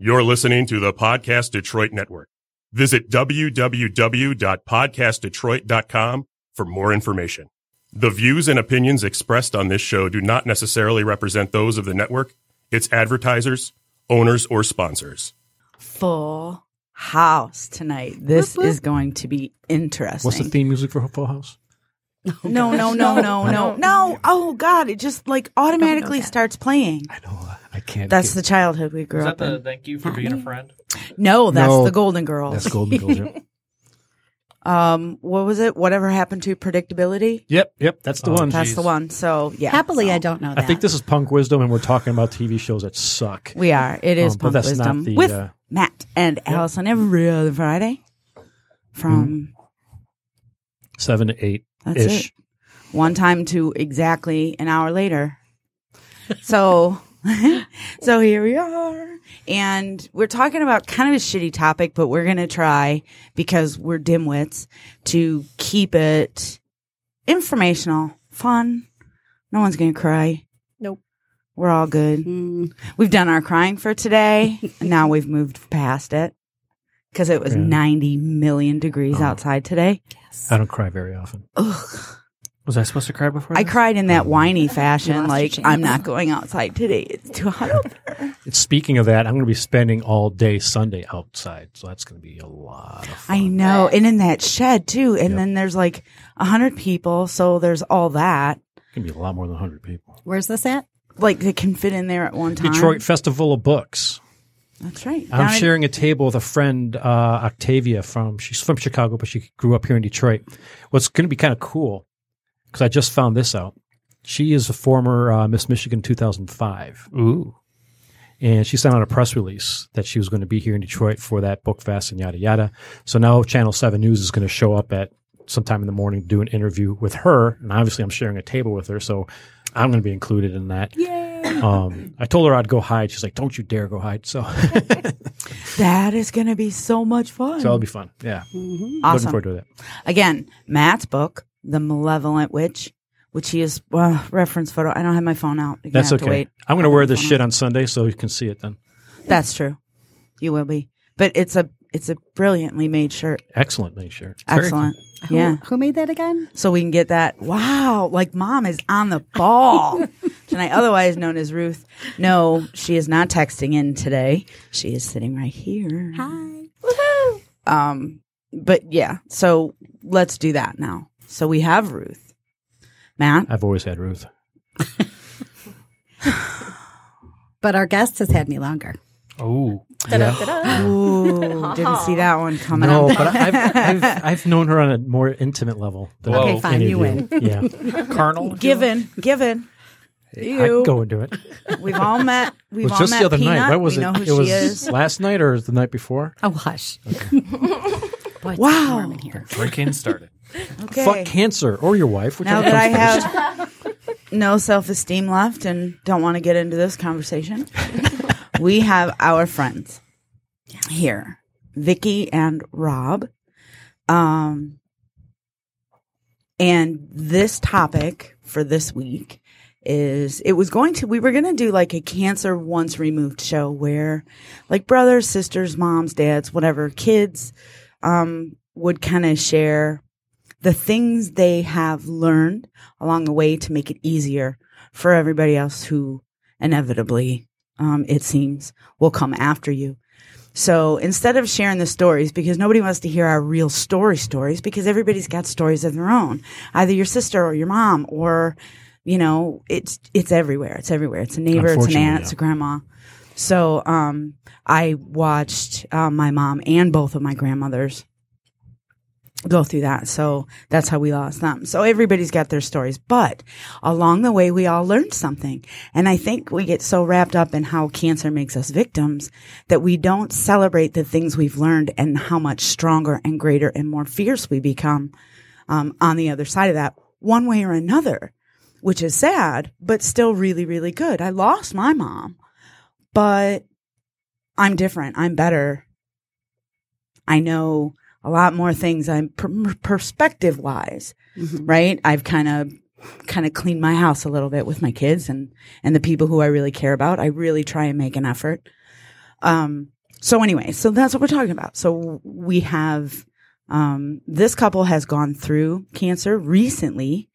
You're listening to the Podcast Detroit Network. Visit www.podcastdetroit.com for more information. The views and opinions expressed on this show do not necessarily represent those of the network, its advertisers, owners, or sponsors. Full House tonight. This is going to be interesting. What's the theme music for Full House? Oh, no. Oh, God. It just like automatically starts playing. I know. I can't. That's the childhood we grew up in. Is that the thank you for being a friend? No, that's the Golden Girls. That's Golden Girls, yeah. What was it? Whatever happened to predictability? Yep. That's the one. That's the one. So, yeah. Happily, I don't know that. I think this is Punk Wisdom, and we're talking about TV shows that suck. We are. It is Punk Wisdom with Matt and Alison every other Friday from 7 to 8. That's it. One time to exactly an hour later. So here we are. And we're talking about kind of a shitty topic, but we're going to try, because we're dimwits, to keep it informational, fun. No one's going to cry. Nope. We're all good. Mm. We've done our crying for today, and now we've moved past it, because it was 90 million degrees outside today. Yes. I don't cry very often. Ugh. Was I supposed to cry before this? I cried in that whiny fashion, like, I'm not going outside today. It's too hot out there. Speaking of that, I'm going to be spending all day Sunday outside, so that's going to be a lot of fun. I know, and in that shed, too. And then there's like 100 people, so there's all that. It's going to be a lot more than 100 people. Where's this at? Like, they can fit in there at one time. Detroit Festival of Books. That's right. I'm sharing a table with a friend, Octavia, she's from Chicago, but she grew up here in Detroit. What's going to be kind of cool, because I just found this out, she is a former Miss Michigan 2005. Ooh. And she sent out a press release that she was going to be here in Detroit for that book fest and yada, yada. So now Channel 7 News is going to show up at sometime in the morning to do an interview with her. And obviously I'm sharing a table with her, so I'm going to be included in that. Yay! I told her I'd go hide. She's like, don't you dare go hide. So that is going to be so much fun. So it'll be fun. Yeah. Mm-hmm. Awesome. Looking forward to that. Again, Matt's book, The Malevolent Witch, which he is reference photo. I don't have my phone out. That's okay. To wait. I'm going to wear this shit on Sunday so you can see it then. That's true. You will be. But it's a brilliantly made shirt. Excellent made shirt. Excellent. Yeah. Who made that again? So we can get that. Wow. Like, Mom is on the ball tonight, otherwise known as Ruth. No, she is not texting in today. She is sitting right here. Hi. Woohoo. But yeah, so let's do that now. So we have Ruth. Matt? I've always had Ruth. But our guest has had me longer. Oh. Yeah. Ooh, didn't see that one coming. No, but I've known her on a more intimate level. Okay, fine. You win. Yeah. Carnal. Given. I'd go into it. We've all met. We've all met. It was just the other night. What was it? It was last night or the night before? Oh, hush. Okay. Boy, it's warm in here. Drinking started. Okay. Fuck cancer or your wife. Now that I have no self-esteem left and don't want to get into this conversation, we have our friends here, Vicki and Rob. And this topic for this week is we were going to do like a cancer once removed show where like brothers, sisters, moms, dads, whatever, kids would kind of share the things they have learned along the way to make it easier for everybody else who inevitably, it seems, will come after you. So instead of sharing the stories, because nobody wants to hear our real stories, because everybody's got stories of their own, either your sister or your mom or, you know, it's everywhere. It's everywhere. It's a neighbor, it's an aunt, it's a grandma. So I watched my mom and both of my grandmothers go through that. So that's how we lost them. So everybody's got their stories, but along the way, we all learned something. And I think we get so wrapped up in how cancer makes us victims that we don't celebrate the things we've learned and how much stronger and greater and more fierce we become on the other side of that, one way or another, which is sad, but still really, really good. I lost my mom, but I'm different. I'm better. I know a lot more things I'm perspective wise, right? I've kind of cleaned my house a little bit with my kids and the people who I really care about. I really try and make an effort. So anyway, so that's what we're talking about. So we have, this couple has gone through cancer recently.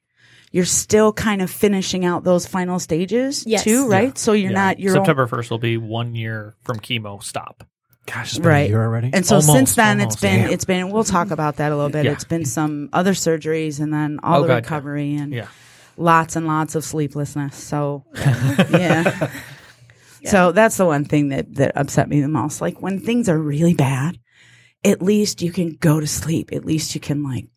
You're still kind of finishing out those final stages too, right? Yeah. So you're not, you're September 1st will be 1 year from chemo stop. Gosh, it's been a year already. And so since then it's been, we'll talk about that a little bit. Yeah. It's been some other surgeries and then all the recovery lots and lots of sleeplessness. So So that's the one thing that upset me the most. Like when things are really bad, at least you can go to sleep. At least you can right?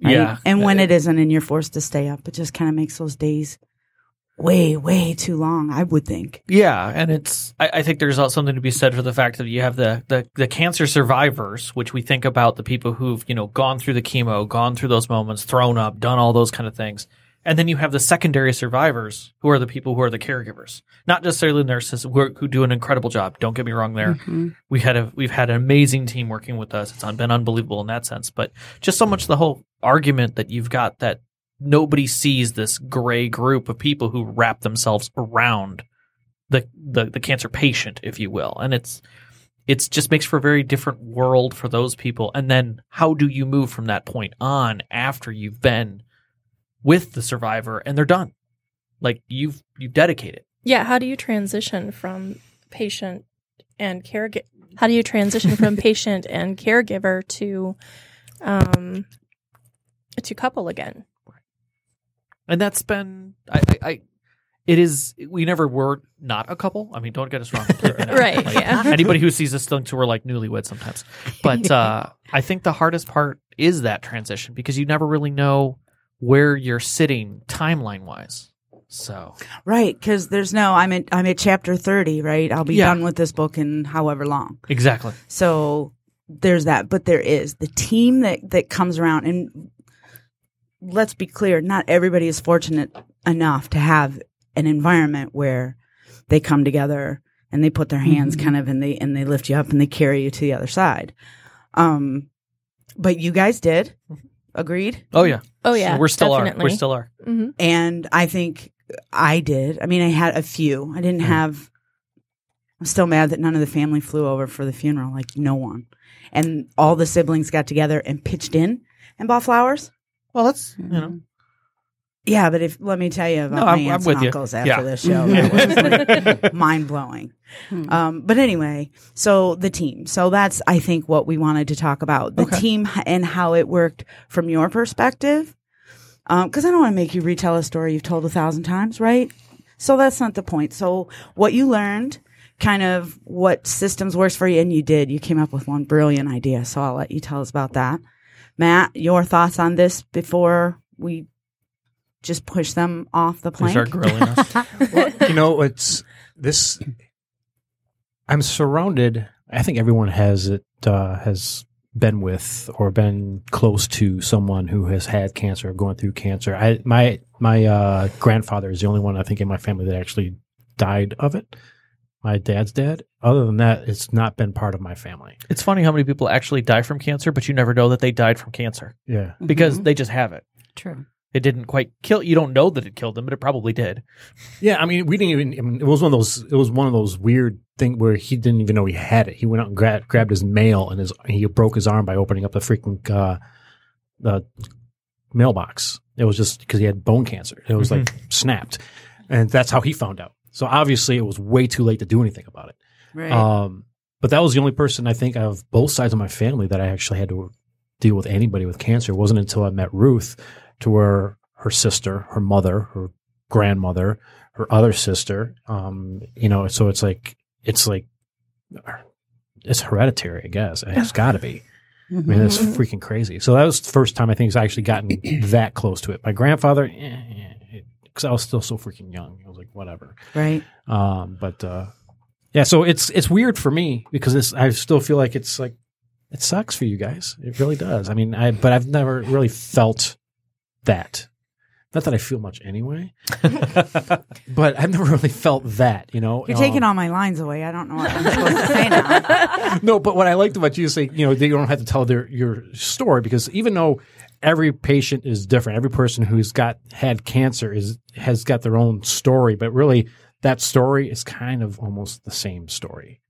Yeah. And when it isn't and you're forced to stay up, it just kind of makes those days way, way too long, I would think. Yeah, and it's I think there's something to be said for the fact that you have the cancer survivors, which we think about the people who've, gone through the chemo, gone through those moments, thrown up, done all those kind of things. And then you have the secondary survivors who are the people who are the caregivers, not necessarily nurses who do an incredible job. Don't get me wrong there. Mm-hmm. We've had an amazing team working with us. It's been unbelievable in that sense. But just so much the whole argument that you've got that nobody sees this gray group of people who wrap themselves around the cancer patient, if you will. And it's just makes for a very different world for those people. And then how do you move from that point on after you've been with the survivor and they're done? Like you've dedicated. Yeah. How do you transition from patient and caregiver? How do you transition from patient and caregiver to couple again? And that's been, we never were not a couple. I mean, don't get us wrong. Right, Anybody who sees us thinks we're like newlyweds sometimes. But I think the hardest part is that transition because you never really know where you're sitting timeline-wise. So right, because there's I'm at chapter 30, right? I'll be done with this book in however long. Exactly. So there's that. But there is the team that comes around and... Let's be clear, not everybody is fortunate enough to have an environment where they come together and they put their hands kind of and they lift you up and they carry you to the other side. But you guys did. Agreed? Oh yeah. So we still are. Mm-hmm. And I think I did. I mean, I had a few. I didn't have – I'm still mad that none of the family flew over for the funeral, like no one. And all the siblings got together and pitched in and bought flowers. Well, that's, Yeah, but let me tell you about my aunts and uncles after this show. It was like mind-blowing. But anyway, so the team. So that's, I think, what we wanted to talk about. The team and how it worked from your perspective. Because I don't want to make you retell a story you've told 1,000 times, right? So that's not the point. So what you learned, kind of what systems works for you, and you did. You came up with one brilliant idea, so I'll let you tell us about that. Matt, your thoughts on this before we just push them off the plank? They start grilling us. Well, it's this. I'm surrounded. I think everyone has been with or been close to someone who has had cancer or going through cancer. My grandfather is the only one I think in my family that actually died of it. My dad's dead. Other than that, it's not been part of my family. It's funny how many people actually die from cancer, but you never know that they died from cancer. Yeah. Because they just have it. True. It didn't quite kill. You don't know that it killed them, but it probably did. Yeah. I mean, it was one of those. It was one of those weird things where he didn't even know he had it. He went out and grabbed his mail, and he broke his arm by opening up the freaking mailbox. It was just because he had bone cancer. It was snapped. And that's how he found out. So obviously it was way too late to do anything about it. Right. But that was the only person I think of both sides of my family that I actually had to deal with anybody with cancer. It wasn't until I met Ruth to where her sister, her mother, her grandmother, her other sister, so it's hereditary, I guess. It's got to be. Mm-hmm. I mean, that's freaking crazy. So that was the first time I think he's actually gotten that close to it. My grandfather, because I was still so freaking young. I was like, whatever. Right. So it's weird for me because I still feel like it's like, it sucks for you guys. It really does. I mean, but I've never really felt that. Not that I feel much anyway, but I've never really felt that, You're taking all my lines away. I don't know what I'm supposed to say now. No, but what I liked about you is that, they don't have to tell your story because even though every patient is different, every person who's had cancer has got their own story, but really that story is kind of almost the same story.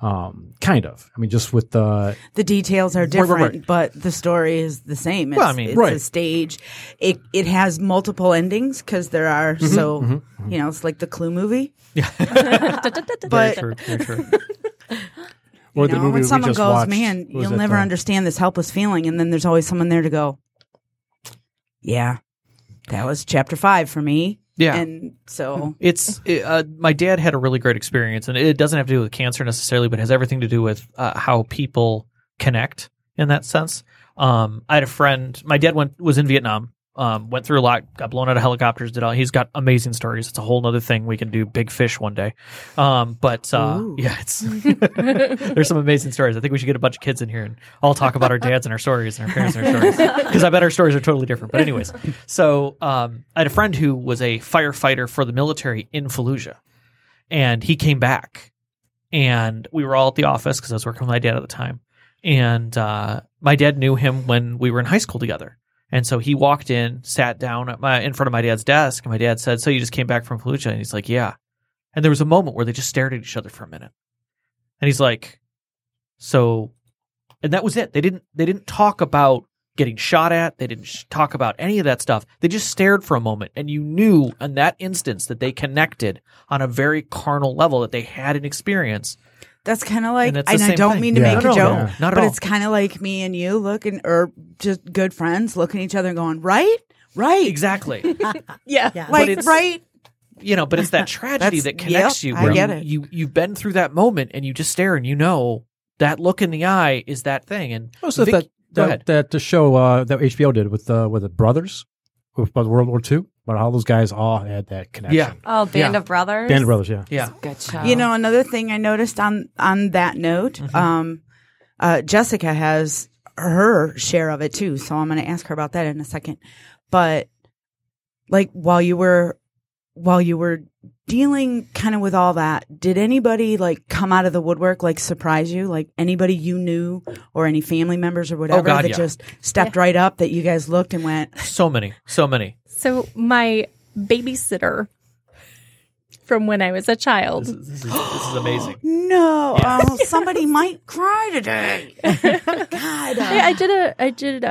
Kind of. I mean, just with the details are different, right. But the story is the same. It's, well, I mean, it's right. a stage. It has multiple endings because there are. Mm-hmm, so mm-hmm. you know, it's like the Clue movie. Yeah, but very true. Or the movie when someone goes, watched, man, you'll never understand this helpless feeling, and then there's always someone there to go, yeah, that was chapter 5 for me. Yeah, and so my dad had a really great experience, and it doesn't have to do with cancer necessarily, but has everything to do with how people connect in that sense. I had a friend. My dad was in Vietnam, went through a lot, got blown out of helicopters, did all. He's got amazing stories. It's a whole other thing. We can do Big Fish one day. Yeah, it's there's some amazing stories. I think we should get a bunch of kids in here and all talk about our dads and our stories and our parents and our stories, because I bet our stories are totally different. But anyways, so I had a friend who was a firefighter for the military in Fallujah, and he came back, and we were all at the office because I was working with my dad at the time, and my dad knew him when we were in high school together. And so he walked in, sat down in front of my dad's desk, and my dad said, "So you just came back from Fallujah?" And he's like, "Yeah." And there was a moment where they just stared at each other for a minute. And he's like, "So," and that was it. They didn't talk about getting shot at. They didn't talk about any of that stuff. They just stared for a moment, and you knew in that instance that they connected on a very carnal level, that they had an experience. That's kind of like, and I don't mean to make a joke, but it's kind of like me and you looking, or just good friends looking at each other and going, right. Exactly. yeah. Like, right. You know, but it's that tragedy that connects you. I get it. You've been through that moment, and you just stare, and you know that look in the eye is that thing. And also that the show that HBO did with the brothers, about World War II. But all those guys all had that connection. Yeah. Oh, Band of Brothers? Band of Brothers, yeah. Yeah. Good show. You know, another thing I noticed on that note, mm-hmm. Jessica has her share of it too, so I'm going to ask her about that in a second. But like while you were dealing kind of with all that, did anybody like come out of the woodwork, like surprise you? Like anybody you knew or any family members or whatever just stepped right up that you guys looked and went? So many. So my babysitter from when I was a child. This is amazing. No. Yeah. Oh, somebody might cry today. God. Yeah, I did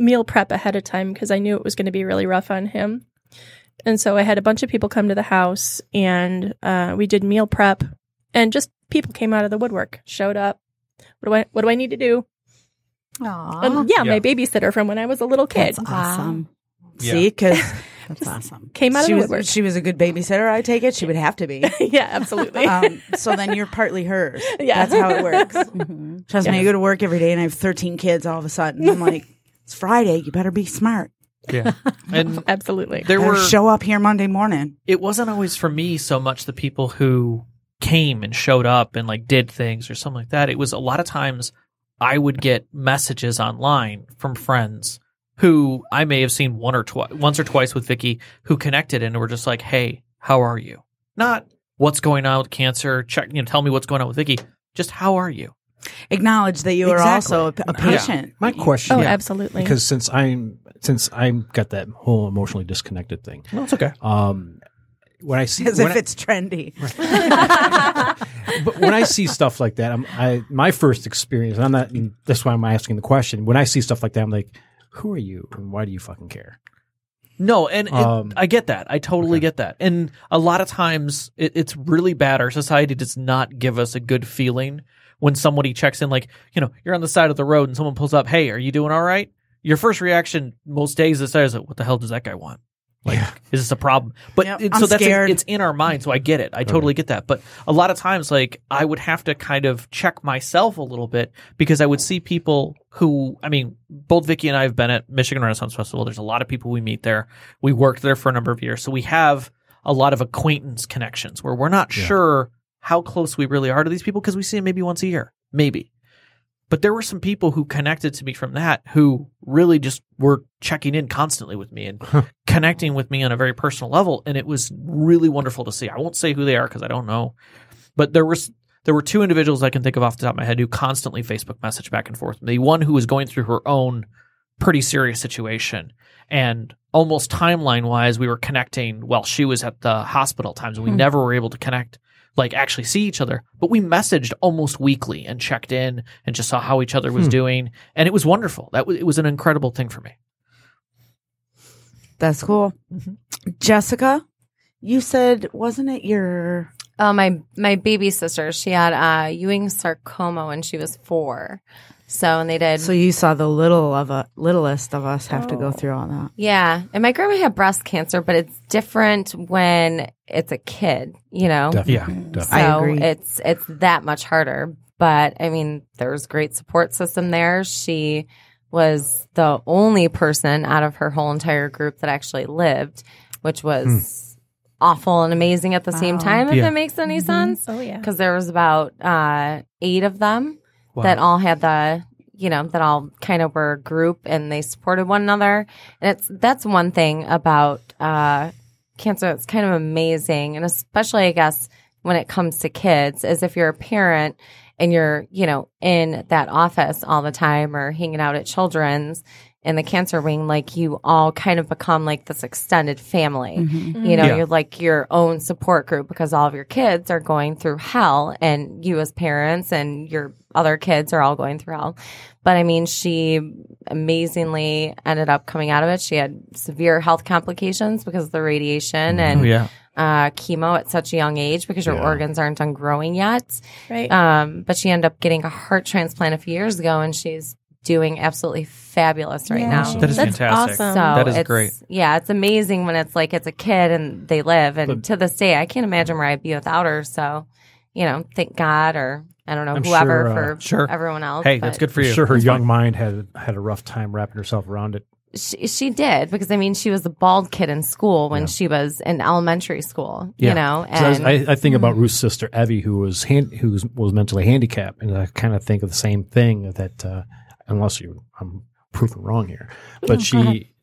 meal prep ahead of time because I knew it was going to be really rough on him. And so I had a bunch of people come to the house, and we did meal prep, and just people came out of the woodwork, showed up. What do I need to do? Aww. My babysitter from when I was a little kid. That's awesome. Yeah. See, because that's awesome. Came out of the woodwork. She was a good babysitter. I take it she would have to be. Yeah, absolutely. So then you're partly hers. Yeah, that's how it works. Mm-hmm. Trust me, I go to work every day, and I have 13 kids. All of a sudden, I'm like, it's Friday. You better be smart. Yeah, and absolutely. There were show up here Monday morning. It wasn't always for me so much the people who came and showed up and like did things or something like that. It was a lot of times I would get messages online from friends who I may have seen once or twice with Vicki, who connected and were just like, "Hey, how are you?" Not what's going on with cancer. Check, you know, tell me what's going on with Vicki. Just how are you? Acknowledge that you are also a patient. Yeah. My question, absolutely, because since I'm got that whole emotionally disconnected thing. No, it's okay. When I see, as if it's trendy, right. But when I see stuff like that, my first experience. And I'm not. And that's why I'm asking the question. When I see stuff like that, I'm like, "Who are you? And why do you fucking care?" No, and I get that. I totally get that. And a lot of times, it's really bad. Our society does not give us a good feeling when somebody checks in, like, you know, you're on the side of the road and someone pulls up, "Hey, are you doing all right?" Your first reaction most days is, "What the hell does that guy want? Like, is this a problem?" But it's in our mind, so I get it. I totally get that. But a lot of times, like, I would have to kind of check myself a little bit, because I would see people who, I mean, both Vicki and I have been at Michigan Renaissance Festival. There's a lot of people we meet there. We worked there for a number of years, so we have a lot of acquaintance connections where we're not sure how close we really are to these people, because we see them maybe once a year, maybe. But there were some people who connected to me from that who really just were checking in constantly with me and connecting with me on a very personal level, and it was really wonderful to see. I won't say who they are because I don't know, but there were two individuals I can think of off the top of my head who constantly Facebook messaged back and forth. The one who was going through her own pretty serious situation. And almost timeline-wise, we were connecting while she was at the hospital times. And we never were able to connect, like actually see each other. But we messaged almost weekly and checked in and just saw how each other was doing. And it was wonderful. It was an incredible thing for me. That's cool. Mm-hmm. Jessica, you said, wasn't it your... Oh, my baby sister, she had Ewing sarcoma when she was 4. So you saw the littlest of us have to go through all that. Yeah. And my grandma had breast cancer, but it's different when it's a kid, you know? Definitely. So I agree. It's that much harder. But, I mean, there was great support system there. She was the only person out of her whole entire group that actually lived, which was... awful and amazing at the same time, if that makes any sense. Oh, yeah. Because there was about 8 of them that all had that all kind of were a group and they supported one another. And that's one thing about cancer that's kind of amazing. And especially, I guess, when it comes to kids, is if you're a parent and you're, in that office all the time or hanging out at Children's, in the cancer wing, like you all kind of become like this extended family. Mm-hmm. You're like your own support group because all of your kids are going through hell, and you as parents and your other kids are all going through hell. But I mean, she amazingly ended up coming out of it. She had severe health complications because of the radiation and chemo at such a young age because your organs aren't done growing yet. Right. But she ended up getting a heart transplant a few years ago, and she's doing absolutely fabulous right now. Awesome. That's fantastic. Awesome. So that is great. Yeah, it's amazing when it's like it's a kid and they live. And to this day, I can't imagine where I'd be without her. So, thank God or I don't know, whoever for everyone else. Hey, that's good for you. I'm sure her young mind had a rough time wrapping herself around it. She did, because I mean, she was a bald kid in school when she was in elementary school, And so I think about Ruth's sister, Evie, who was mentally handicapped. And I kind of think of the same thing that... I'm proven wrong here, but she,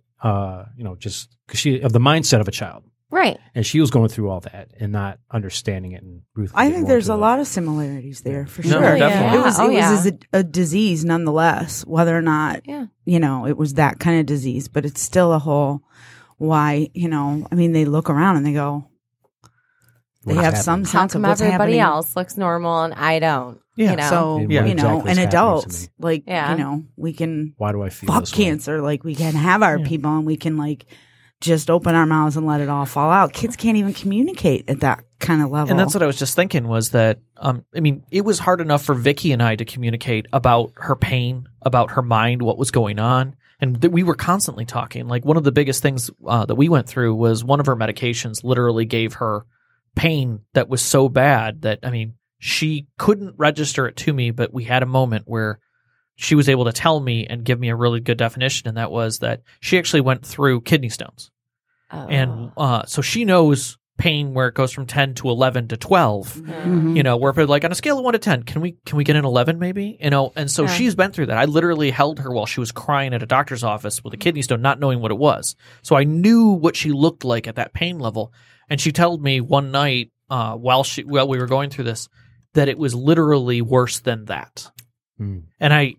just because she of the mindset of a child, right? And she was going through all that and not understanding it. And Ruth, I think there's a lot of similarities there for sure. No, definitely. It was a disease, nonetheless, whether or not it was that kind of disease, but it's still a whole why. I mean, they look around and they go, some sense of what's happening. How come everybody else looks normal and I don't? Yeah, and adults, we can why do I feel fuck cancer? Way? Like, we can have our people and we can, like, just open our mouths and let it all fall out. Kids can't even communicate at that kind of level. And that's what I was just thinking was that, it was hard enough for Vicki and I to communicate about her pain, about her mind, what was going on. And we were constantly talking. Like, one of the biggest things that we went through was one of her medications literally gave her pain that was so bad that, she couldn't register it to me, but we had a moment where she was able to tell me and give me a really good definition, and that was that she actually went through kidney stones. Oh. And so she knows pain where it goes from 10 to 11 to 12, where we're like on a scale of 1 to 10, can we get an 11 maybe? And so she's been through that. I literally held her while she was crying at a doctor's office with a kidney stone, not knowing what it was. So I knew what she looked like at that pain level, and she told me one night while we were going through this, that it was literally worse than that. Mm. And I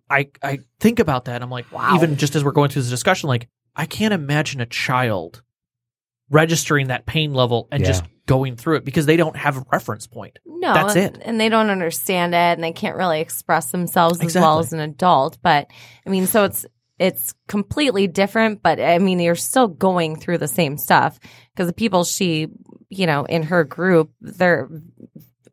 think about that, and I'm like, wow. Even just as we're going through this discussion, like, I can't imagine a child registering that pain level and just going through it, because they don't have a reference point. No. That's it. And they don't understand it, and they can't really express themselves as well as an adult. But, so it's completely different, but, you're still going through the same stuff. Because the people she, in her group, they're –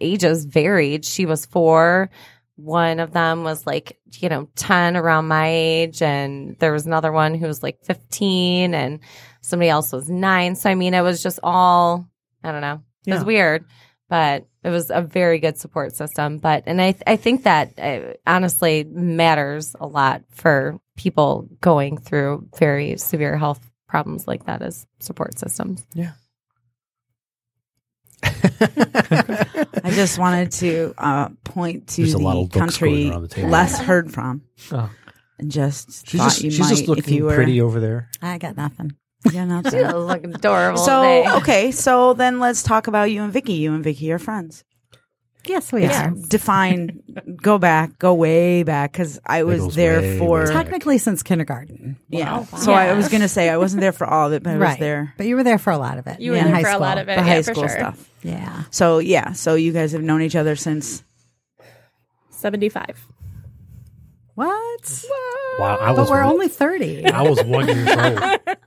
ages varied. She was 4. One of them was 10, around my age. And there was another one who was 15, and somebody else was 9. So, it was just all, I don't know. It was weird, but it was a very good support system. But, and I think that honestly matters a lot for people going through very severe health problems like that as support systems. Yeah. I just wanted to point to the country less heard from, and just she's just looking pretty over there. I got nothing. Yeah, nothing. She look adorable. So then let's talk about you and Vicki. You and Vicki are friends. Yes, we are. Define, go way back, because I was there for... Technically since kindergarten. Yeah. Wow. So I was going to say, I wasn't there for all of it, but I was there. But you were there for a lot of it. You were there for a lot of it, yeah, for sure. The high school stuff. Yeah. So, yeah. So you guys have known each other since... 75. What? Wow. But we're only 30. I was 1 year old.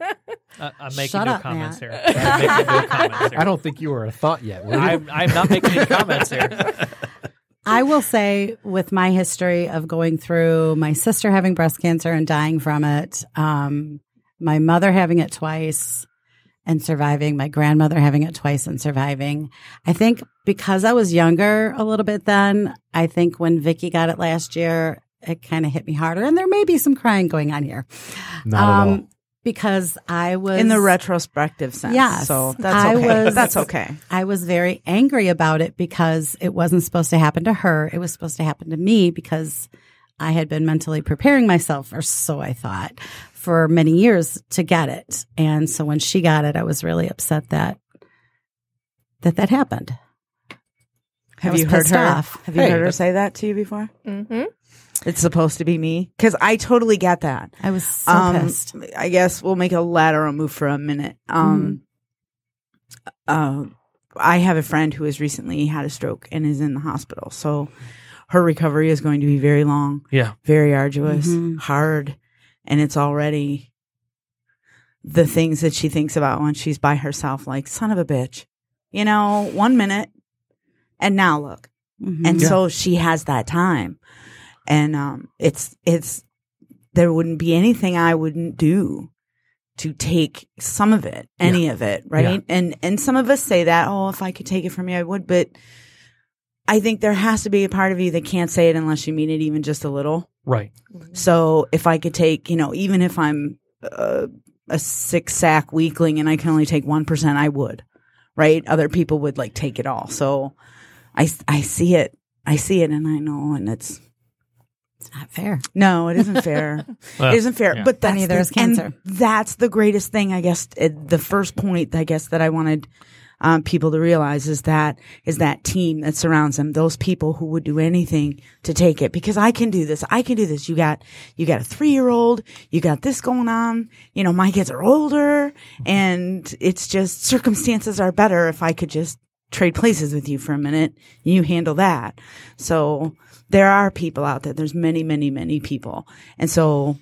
I'm making no comments here. I don't think you were a thought yet. I'm not making any comments here. I will say, with my history of going through my sister having breast cancer and dying from it, my mother having it twice and surviving, my grandmother having it twice and surviving, I think because I was younger a little bit then, I think when Vicki got it last year, it kind of hit me harder. And there may be some crying going on here. Not at all. Because I was... In the retrospective sense. Yes. So that's okay. That's okay. I was very angry about it because it wasn't supposed to happen to her. It was supposed to happen to me because I had been mentally preparing myself, or so I thought, for many years to get it. And so when she got it, I was really upset that happened. Have you heard her say that to you before? Mm-hmm. It's supposed to be me? Because I totally get that. I was so pissed. I guess we'll make a lateral move for a minute. I have a friend who has recently had a stroke and is in the hospital. So her recovery is going to be very long, very arduous, hard, and it's already the things that she thinks about when she's by herself, like, son of a bitch. You know, 1 minute, and now look. Mm-hmm. And so she has that time. And it's there wouldn't be anything I wouldn't do to take some of it, any of it, right? Yeah. And some of us say that, oh, if I could take it from you, I would. But I think there has to be a part of you that can't say it unless you mean it even just a little. Right. So if I could take, even if I'm a six-sack weakling and I can only take 1%, I would, right? Other people would, like, take it all. So I see it. I see it, and I know, and it's... It's not fair. No, it isn't fair. Well, it isn't fair. Yeah. But that's neither is cancer. That's the greatest thing, I guess. The first point, I guess, that I wanted people to realize is that team that surrounds them. Those people who would do anything to take it, because I can do this. I can do this. You got a 3-year-old. You got this going on. My kids are older, and it's just circumstances are better. If I could just trade places with you for a minute, you handle that. So. There are people out there. There's many, many, many people. And so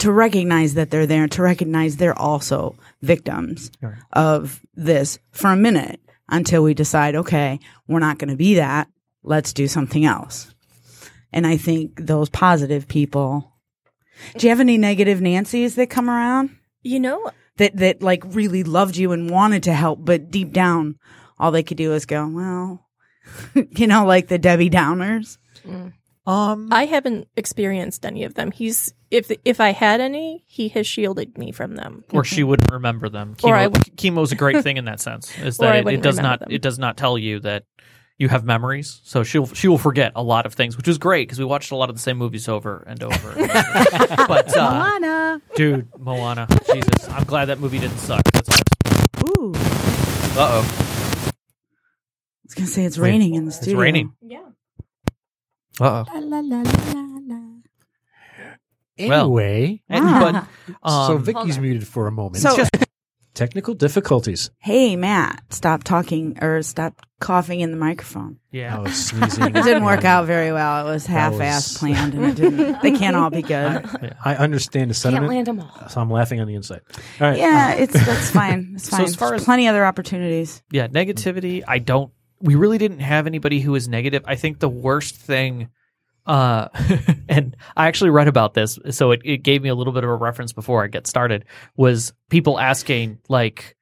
to recognize that they're there, to recognize they're also victims of this for a minute until we decide, okay, we're not going to be that. Let's do something else. And I think those positive people. Do you have any negative Nancys that come around? That like really loved you and wanted to help, but deep down all they could do is go, well, like the Debbie Downers. Mm. I haven't experienced any of them. He's if I had any, he has shielded me from them. Or she wouldn't remember them. Chemo's a great thing in that sense. Is that it does not tell you that you have memories, so she will forget a lot of things, which is great because we watched a lot of the same movies over and over. And over. But Moana, Jesus, I'm glad that movie didn't suck. That's awesome. Ooh. Uh oh. I was going to say it's raining in the studio. It's raining. Yeah. Uh-oh. La, la, la, la, la. Anyway. So Vicki's muted for a moment. So, just technical difficulties. Hey, Matt, stop talking or stop coughing in the microphone. Yeah. I was sneezing. It didn't work out very well. It was half-assed planned. And it didn't. They can't all be good. I understand the sentiment. Can't land them all. So I'm laughing on the inside. All right. Yeah, that's fine. It's fine. So as far as plenty other opportunities. Yeah, negativity, we really didn't have anybody who was negative. I think the worst thing, and I actually read about this, so it gave me a little bit of a reference before I get started, was people asking, like,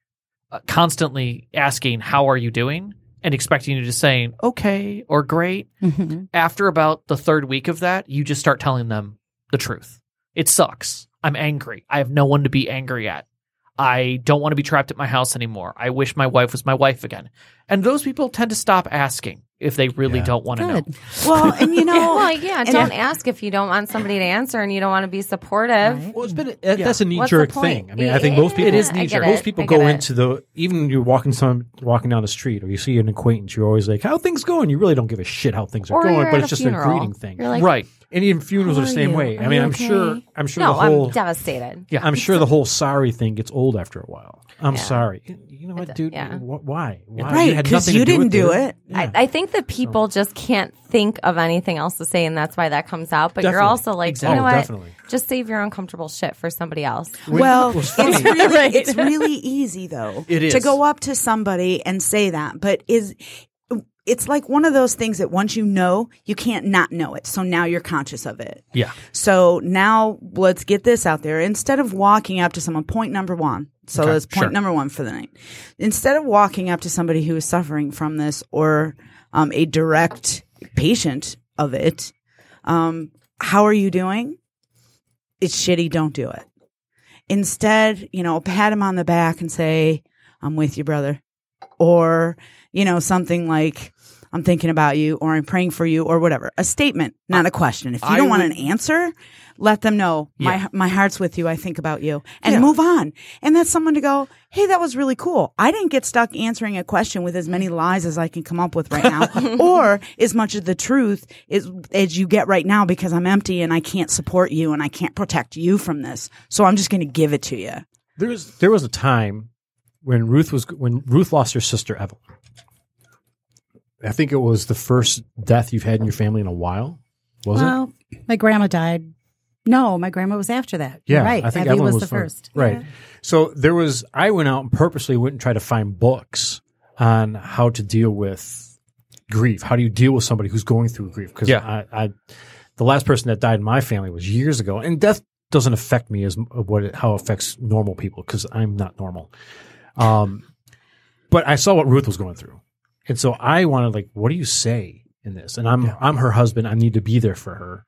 constantly asking, how are you doing? And expecting you to say, okay, or great. Mm-hmm. After about the third week of that, you just start telling them the truth. It sucks. I'm angry. I have no one to be angry at. I don't want to be trapped at my house anymore. I wish my wife was my wife again. And those people tend to stop asking. if they really don't want to know. Well, and you know, don't ask if you don't want somebody to answer and you don't want to be supportive. Right. Well, it's been that's a knee-jerk thing. I mean, I think most people it is knee-jerk. Most people go into the even when you're walking down the street or you see an acquaintance, you're always like, "How are things going?" You really don't give a shit how things are going, but it's just a greeting thing, like, right? And even funerals are the same way. I mean, I'm sure. No, the whole, I'm devastated. Yeah, I'm sure the whole sorry thing gets old after a while. I'm sorry. You know what, dude? Why? Right? Because you didn't do it. I think that people just can't think of anything else to say, and that's why that comes out. But you're also like, you know what? Definitely. Just save your uncomfortable shit for somebody else. Well, it's really easy though to go up to somebody and say that. But it's like one of those things that once you know, you can't not know it. So now you're conscious of it. Yeah. So now let's get this out there. Instead of walking up to someone, point number one. So that's point number one for the night. Instead of walking up to somebody who is suffering from this or a direct patient of it, how are you doing? It's shitty. Don't do it. Instead, pat him on the back and say, "I'm with you, brother." Or, something like, "I'm thinking about you," or "I'm praying for you," or whatever. A statement, not a question. If you don't want an answer, let them know, my heart's with you, I think about you, and move on. And that's someone to go, "Hey, that was really cool. I didn't get stuck answering a question with as many lies as I can come up with right now, or as much of the truth as you get right now, because I'm empty and I can't support you and I can't protect you from this. So I'm just going to give it to you." There was a time when Ruth lost her sister, Evelyn. I think it was the first death you've had in your family in a while, was it? My grandma died. No, my grandma was after that. Yeah, right. I think Abby was the first. Right. Yeah. So I went out and purposely went and tried to find books on how to deal with grief. How do you deal with somebody who's going through grief? Because the last person that died in my family was years ago, and death doesn't affect me as how it affects normal people, because I'm not normal. But I saw what Ruth was going through. And so I wanted, like, what do you say in this? And I'm her husband. I need to be there for her.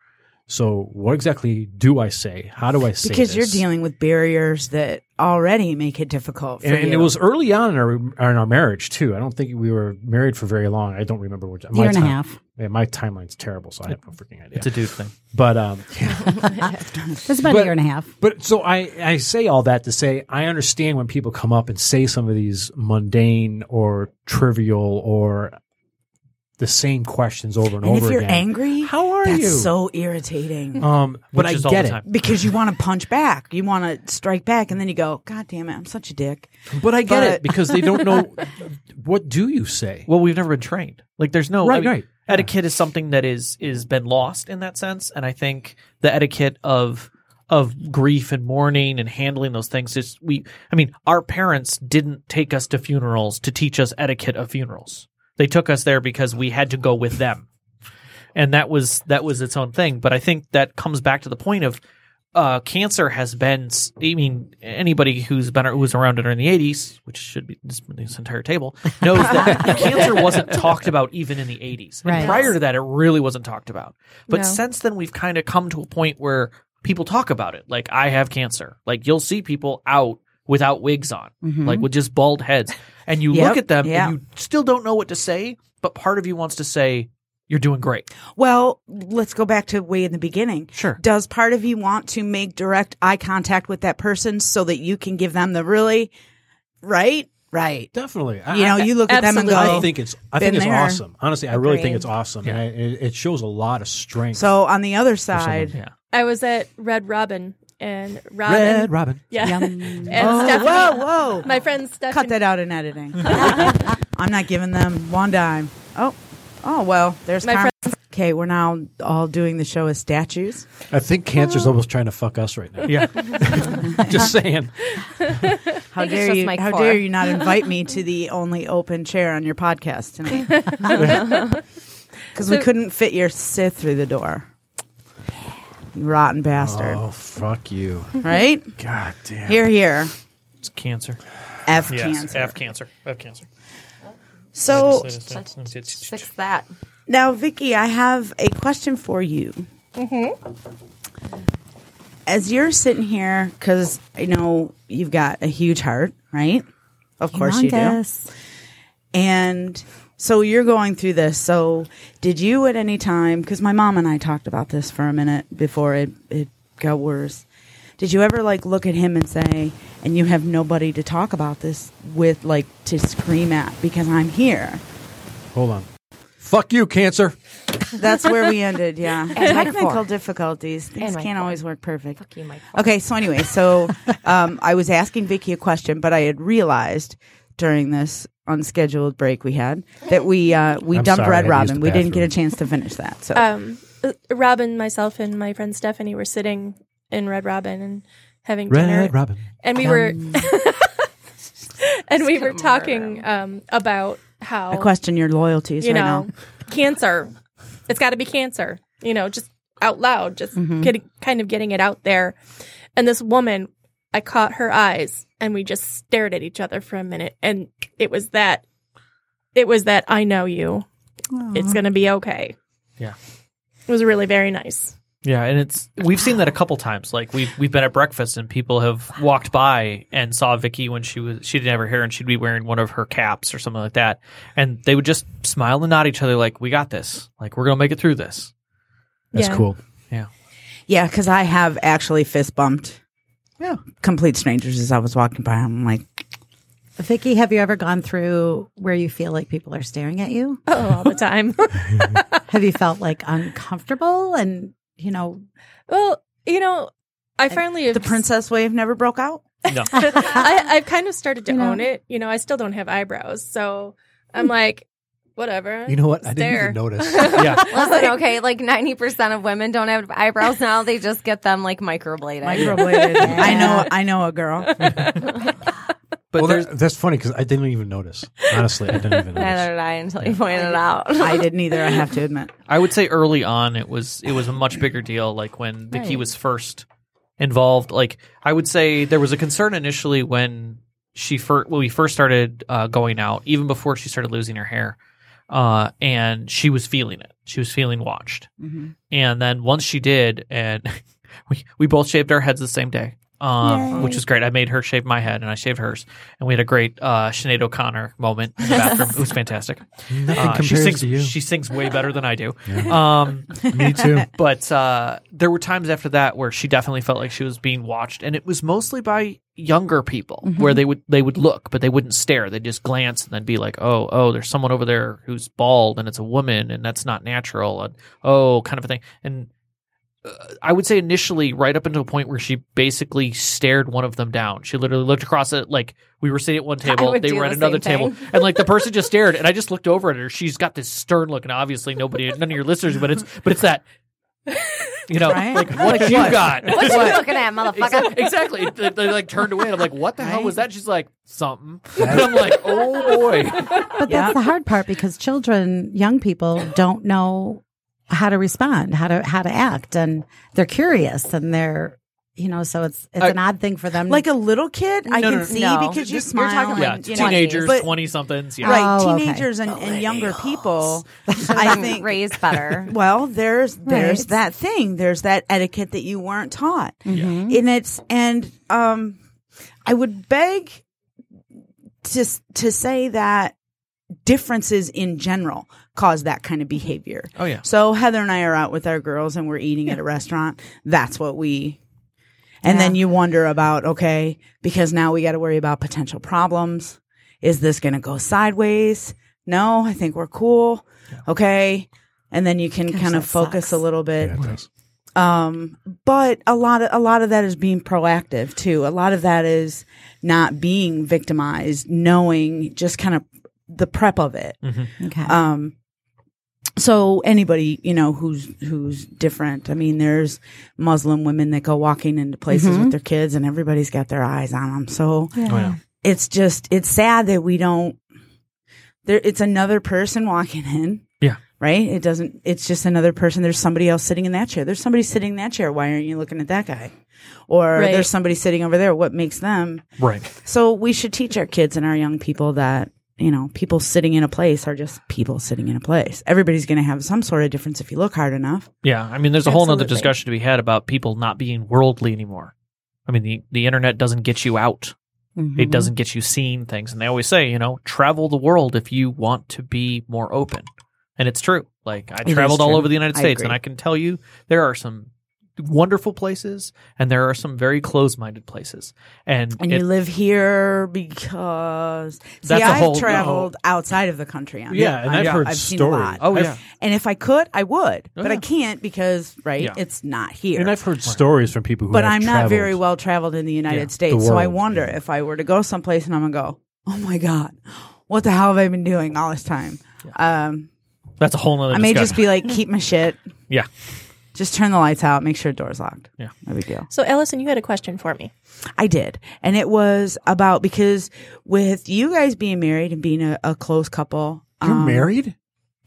So what exactly do I say? How do I say this? Because you're dealing with barriers that already make it difficult for you. And it was early on in our marriage, too. I don't think we were married for very long. I don't remember which. Year and a half. Yeah, my timeline's terrible, so I have no freaking idea. It's a dude thing. But it's about a year and a half. But so I say all that to say I understand when people come up and say some of these mundane or trivial or the same questions over and over again. If you're angry, how are you? That's so irritating. But I get it, because you want to punch back, you want to strike back, and then you go, "God damn it, I'm such a dick." But I get it, because they don't know what do you say. Well, we've never been trained. Like, there's no etiquette is something that is been lost in that sense, and I think the etiquette of grief and mourning and handling those things is our parents didn't take us to funerals to teach us etiquette of funerals. They took us there because we had to go with them, and that was its own thing. But I think that comes back to the point of cancer has been. I mean, anybody who was around during the 80s, which should be this entire table, knows that cancer wasn't talked about even in the 80s. Right. And prior to that, it really wasn't talked about. But since then, we've kind of come to a point where people talk about it. Like, I have cancer. Like, you'll see people out without wigs on, like with just bald heads. And you look at them and you still don't know what to say, but part of you wants to say, "You're doing great." Well, let's go back to way in the beginning. Sure. Does part of you want to make direct eye contact with that person so that you can give them the really right? Right. Definitely. You look at them and go, I think it's awesome. Honestly, I really think it's awesome. Yeah. And it shows a lot of strength. So on the other side, I was at Red Robin. And Red Robin. Yeah. And Stephanie. Whoa. My friend Stephanie. Cut that out in editing. I'm not giving them one dime. Oh, well, there's my friend. Okay, we're now all doing the show as statues. I think cancer's almost trying to fuck us right now. Yeah. Just saying. How dare you not invite me to the only open chair on your podcast tonight? Because we couldn't fit your Sith through the door. Rotten bastard. Oh, fuck you. Right? God damn. Here. It's cancer. F cancer. So, fix that. Now, Vicki, I have a question for you. Mm-hmm. As you're sitting here, because I know you've got a huge heart, right? Of course you do. And So you're going through this. So did you at any time, because my mom and I talked about this for a minute before it got worse. Did you ever like look at him and say, and you have nobody to talk about this with, like to scream at because I'm here? Hold on. Fuck you, Cancer. That's where we ended, yeah. Technical difficulties. Things can't always work perfect. Fuck you, Mike. Okay, so anyway, I was asking Vicki a question, but I had realized during this unscheduled break we had that we dumped Red Robin. We didn't get a chance to finish that. So Robin, myself, and my friend Stephanie were sitting in Red Robin and having dinner. Red Robin. And we were and we were talking about how I question your loyalties right now. Cancer. It's got to be cancer, just out loud, just kind of getting it out there. And this woman, I caught her eyes and we just stared at each other for a minute. And it was that I know you. Aww. It's going to be okay. Yeah. It was really very nice. Yeah. And we've seen that a couple times. Like we've been at breakfast and people have walked by and saw Vicki when she didn't have her hair and she'd be wearing one of her caps or something like that. And they would just smile and nod at each other like, we got this. Like, we're going to make it through this. That's cool. Yeah. Yeah. Because I have actually fist bumped complete strangers as I was walking by. I'm like, Vicki, have you ever gone through where you feel like people are staring at you? Oh, all the time. Have you felt like uncomfortable and, well, I finally the princess wave never broke out. No, I've kind of started to own it. I still don't have eyebrows, so I'm like, whatever. You know what? I didn't even notice. Yeah, listen, okay, like 90% of women don't have eyebrows now. They just get them like microbladed. Yeah. I know a girl. But that's funny because I didn't even notice. Honestly, I didn't even notice. Neither did I until you pointed it out. I didn't either, I have to admit. I would say early on it was a much bigger deal, like when Vicki was first involved. Like I would say there was a concern initially when we first started going out, even before she started losing her hair. And she was feeling it. She was feeling watched. Mm-hmm. And then once she did, and we both shaved our heads the same day. Which was great. I made her shave my head and I shaved hers, and we had a great Sinead O'Connor moment in the bathroom. It was fantastic. Nothing compares to you. She sings way better than I do. Yeah. Me too. But there were times after that where she definitely felt like she was being watched, and it was mostly by younger people, where they would look, but they wouldn't stare. They'd just glance and then be like, oh, there's someone over there who's bald and it's a woman and that's not natural, and kind of a thing. And I would say initially, right up until a point where she basically stared one of them down. She literally looked across it, like we were sitting at one table, they were at another table, and like the person just stared, and I just looked over at her. She's got this stern look, and obviously none of your listeners, but it's that, right? Like what you got? What you looking at, motherfucker? Exactly. They like turned away, and I'm like, what the hell was that? She's like, something, and I'm like, oh boy. But that's the hard part, because young people don't know how to respond, how to act, and they're curious, and they're so it's an odd thing for them. Like a little kid, because you smile. You're talking like teenagers, 20-somethings, right? Teenagers and younger people. I think raised better. Well, there's that thing. There's that etiquette that you weren't taught, and I would beg to say that differences in general cause that kind of behavior. Oh, yeah. So Heather and I are out with our girls and we're eating at a restaurant. That's what we... And then you wonder about, because now we got to worry about potential problems. Is this going to go sideways? No, I think we're cool. Yeah. Okay. And then you can kind of focus a little bit. Yeah, it does. But a lot of that is being proactive, too. A lot of that is not being victimized, knowing just kind of the prep of it. Mm-hmm. Okay. So anybody, who's different. I mean, there's Muslim women that go walking into places with their kids and everybody's got their eyes on them. So it's just, it's sad that we don't, it's another person walking in. Yeah. Right? It's just another person. There's somebody else sitting in that chair. There's somebody sitting in that chair. Why aren't you looking at that guy? Or there's somebody sitting over there. What makes them? Right. So we should teach our kids and our young people that, people sitting in a place are just people sitting in a place. Everybody's going to have some sort of difference if you look hard enough. Yeah. I mean, there's a whole other discussion to be had about people not being worldly anymore. I mean, the internet doesn't get you out. Mm-hmm. It doesn't get you seeing things. And they always say, you know, travel the world if you want to be more open. And it's true. Like, I traveled all over the United States, and I can tell you there are some wonderful places and there are some very closed-minded places. And you live here because I've traveled outside of the country. I've heard stories. Oh, yeah. And if I could, I would. But I can't because, it's not here. And I've heard stories from people who but I'm traveled. Not very well traveled in the United States. The world, so I wonder if I were to go someplace and I'm going to go, oh my God, what the hell have I been doing all this time? Yeah. That's a whole nother discussion. I may just be like, keep my shit. Yeah. Just turn the lights out. Make sure the door's locked. Yeah. No big deal. So, Alison, you had a question for me. I did. And it was about, because with you guys being married and being a close couple. You're married?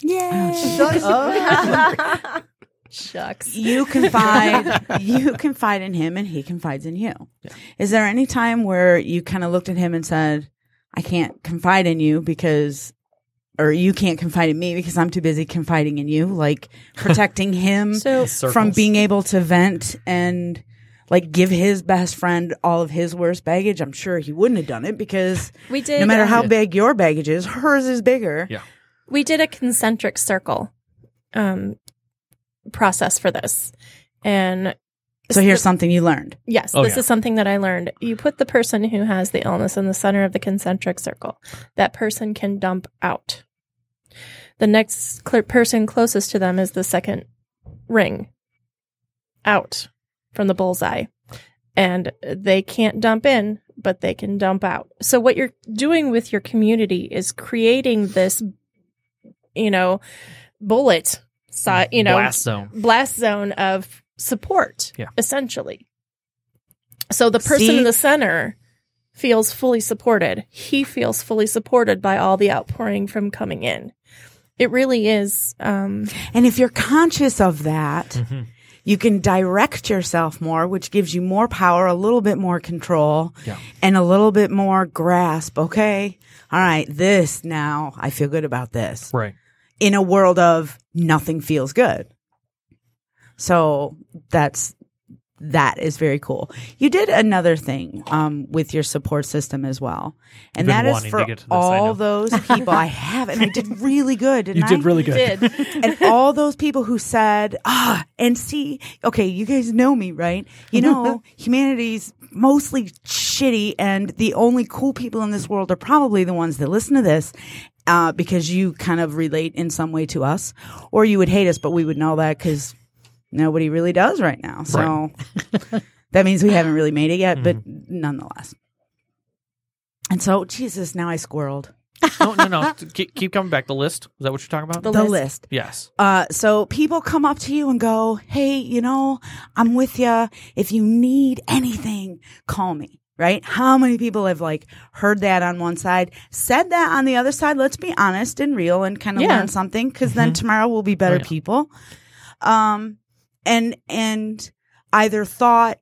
Yeah. Shut up. Shucks. You confide in him and he confides in you. Yeah. Is there any time where you kind of looked at him and said, I can't confide in you because... or you can't confide in me because I'm too busy confiding in you, like protecting him from being able to vent and like give his best friend all of his worst baggage? I'm sure he wouldn't have done it because we did, no matter how big your baggage is, hers is bigger. Yeah. We did a concentric circle process for this. And so here's something you learned. Yes, this is something that I learned. You put the person who has the illness in the center of the concentric circle. That person can dump out. The next person closest to them is the second ring out from the bullseye. And they can't dump in, but they can dump out. So what you're doing with your community is creating this, bullet, blast zone of support, essentially. So the person in the center feels fully supported. He feels fully supported by all the outpouring from coming in. It really is. And if you're conscious of that, you can direct yourself more, which gives you more power, a little bit more control, and a little bit more grasp. Okay. All right. This now, I feel good about this. Right. In a world of nothing feels good. So that is very cool. You did another thing with your support system as well, and that is for all those people. I have, and I did really good. Didn't I? You did really good. And all those people who said, you guys know me, right? You know, humanity's mostly shitty, and the only cool people in this world are probably the ones that listen to this. Because you kind of relate in some way to us, or you would hate us, but we would know that because nobody really does right now. So that means we haven't really made it yet, but nonetheless. And so, Jesus, now I squirreled. No. Keep coming back. The list? Is that what you're talking about? The list. Yes. So people come up to you and go, hey, I'm with you. If you need anything, call me. Right? How many people have heard that on one side, said that on the other side? Let's be honest and real and kind of learn something, because then tomorrow we'll be better people. And either thought,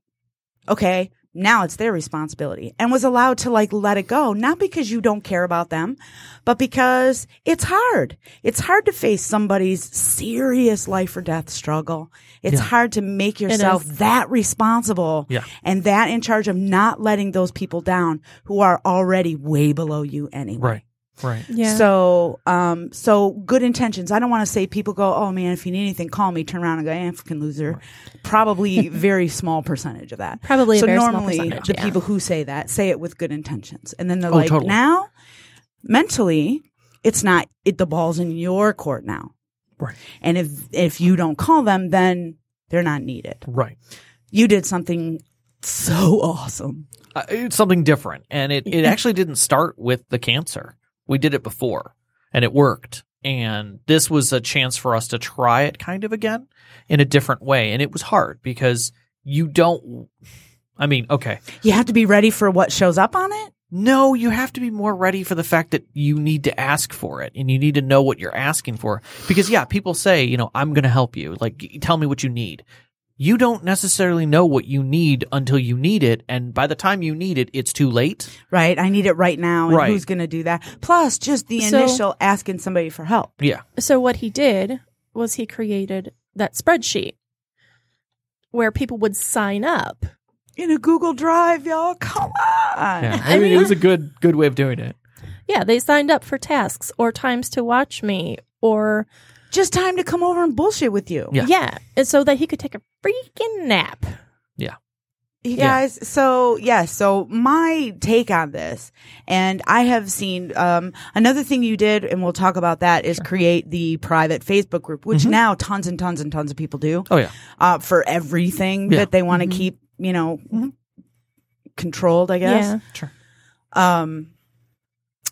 okay, now it's their responsibility, and was allowed to let it go. Not because you don't care about them, but because it's hard. It's hard to face somebody's serious life or death struggle. It's hard to make yourself that responsible and that in charge of not letting those people down who are already way below you anyway. Right. Right. Yeah. So good intentions. I don't want to say people go, oh man, if you need anything, call me. Turn around and go, fucking loser. Probably very small percentage of that. Probably. So a very normally small the people who say that say it with good intentions, and then they're totally. Now mentally, it's not. The ball's in your court now. Right. And if you don't call them, then they're not needed. Right. You did something so awesome. It's something different, and it actually didn't start with the cancer. We did it before, and it worked. And this was a chance for us to try it kind of again in a different way. And it was hard because you have to be ready for what shows up on it? No, you have to be more ready for the fact that you need to ask for it, and you need to know what you're asking for. Because, people say, I'm going to help you. Tell me what you need. You don't necessarily know what you need until you need it, and by the time you need it, it's too late. Right. I need it right now, and who's going to do that? Plus, just the initial asking somebody for help. Yeah. So what he did was he created that spreadsheet where people would sign up in a Google Drive, y'all. Come on. Yeah. I mean, it was a good way of doing it. Yeah, they signed up for tasks or times to watch me or just time to come over and bullshit with you. Yeah. And so that he could take a freaking nap. Yeah. You guys, so my take on this, and I have seen another thing you did, and we'll talk about that, is create the private Facebook group, which now tons and tons and tons of people do. Oh, yeah. For everything that they want to keep, you know, controlled, I guess. Yeah. Sure.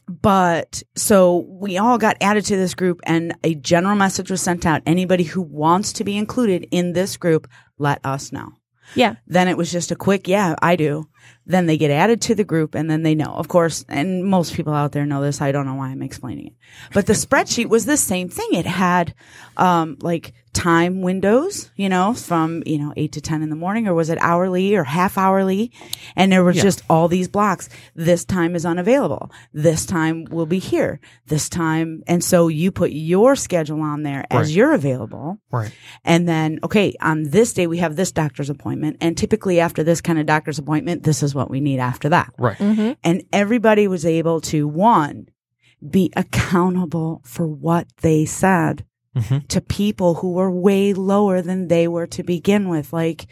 But so we all got added to this group, and a general message was sent out. Anybody who wants to be included in this group, let us know. Yeah. Then it was just a quick, I do. Then they get added to the group, and then they know. Of course, and most people out there know this. I don't know why I'm explaining it. But the spreadsheet was the same thing. It had like time windows, you know, from, you know, 8 to 10 in the morning, or was it hourly or half hourly? And there were just all these blocks. This time is unavailable. This time will be here. This time. And so you put your schedule on there as you're available. Right. And then, okay, on this day we have this doctor's appointment. And typically after this kind of doctor's appointment, this is what we need after that. Right. And everybody was able to, one, be accountable for what they said to people who were way lower than they were to begin with. Like,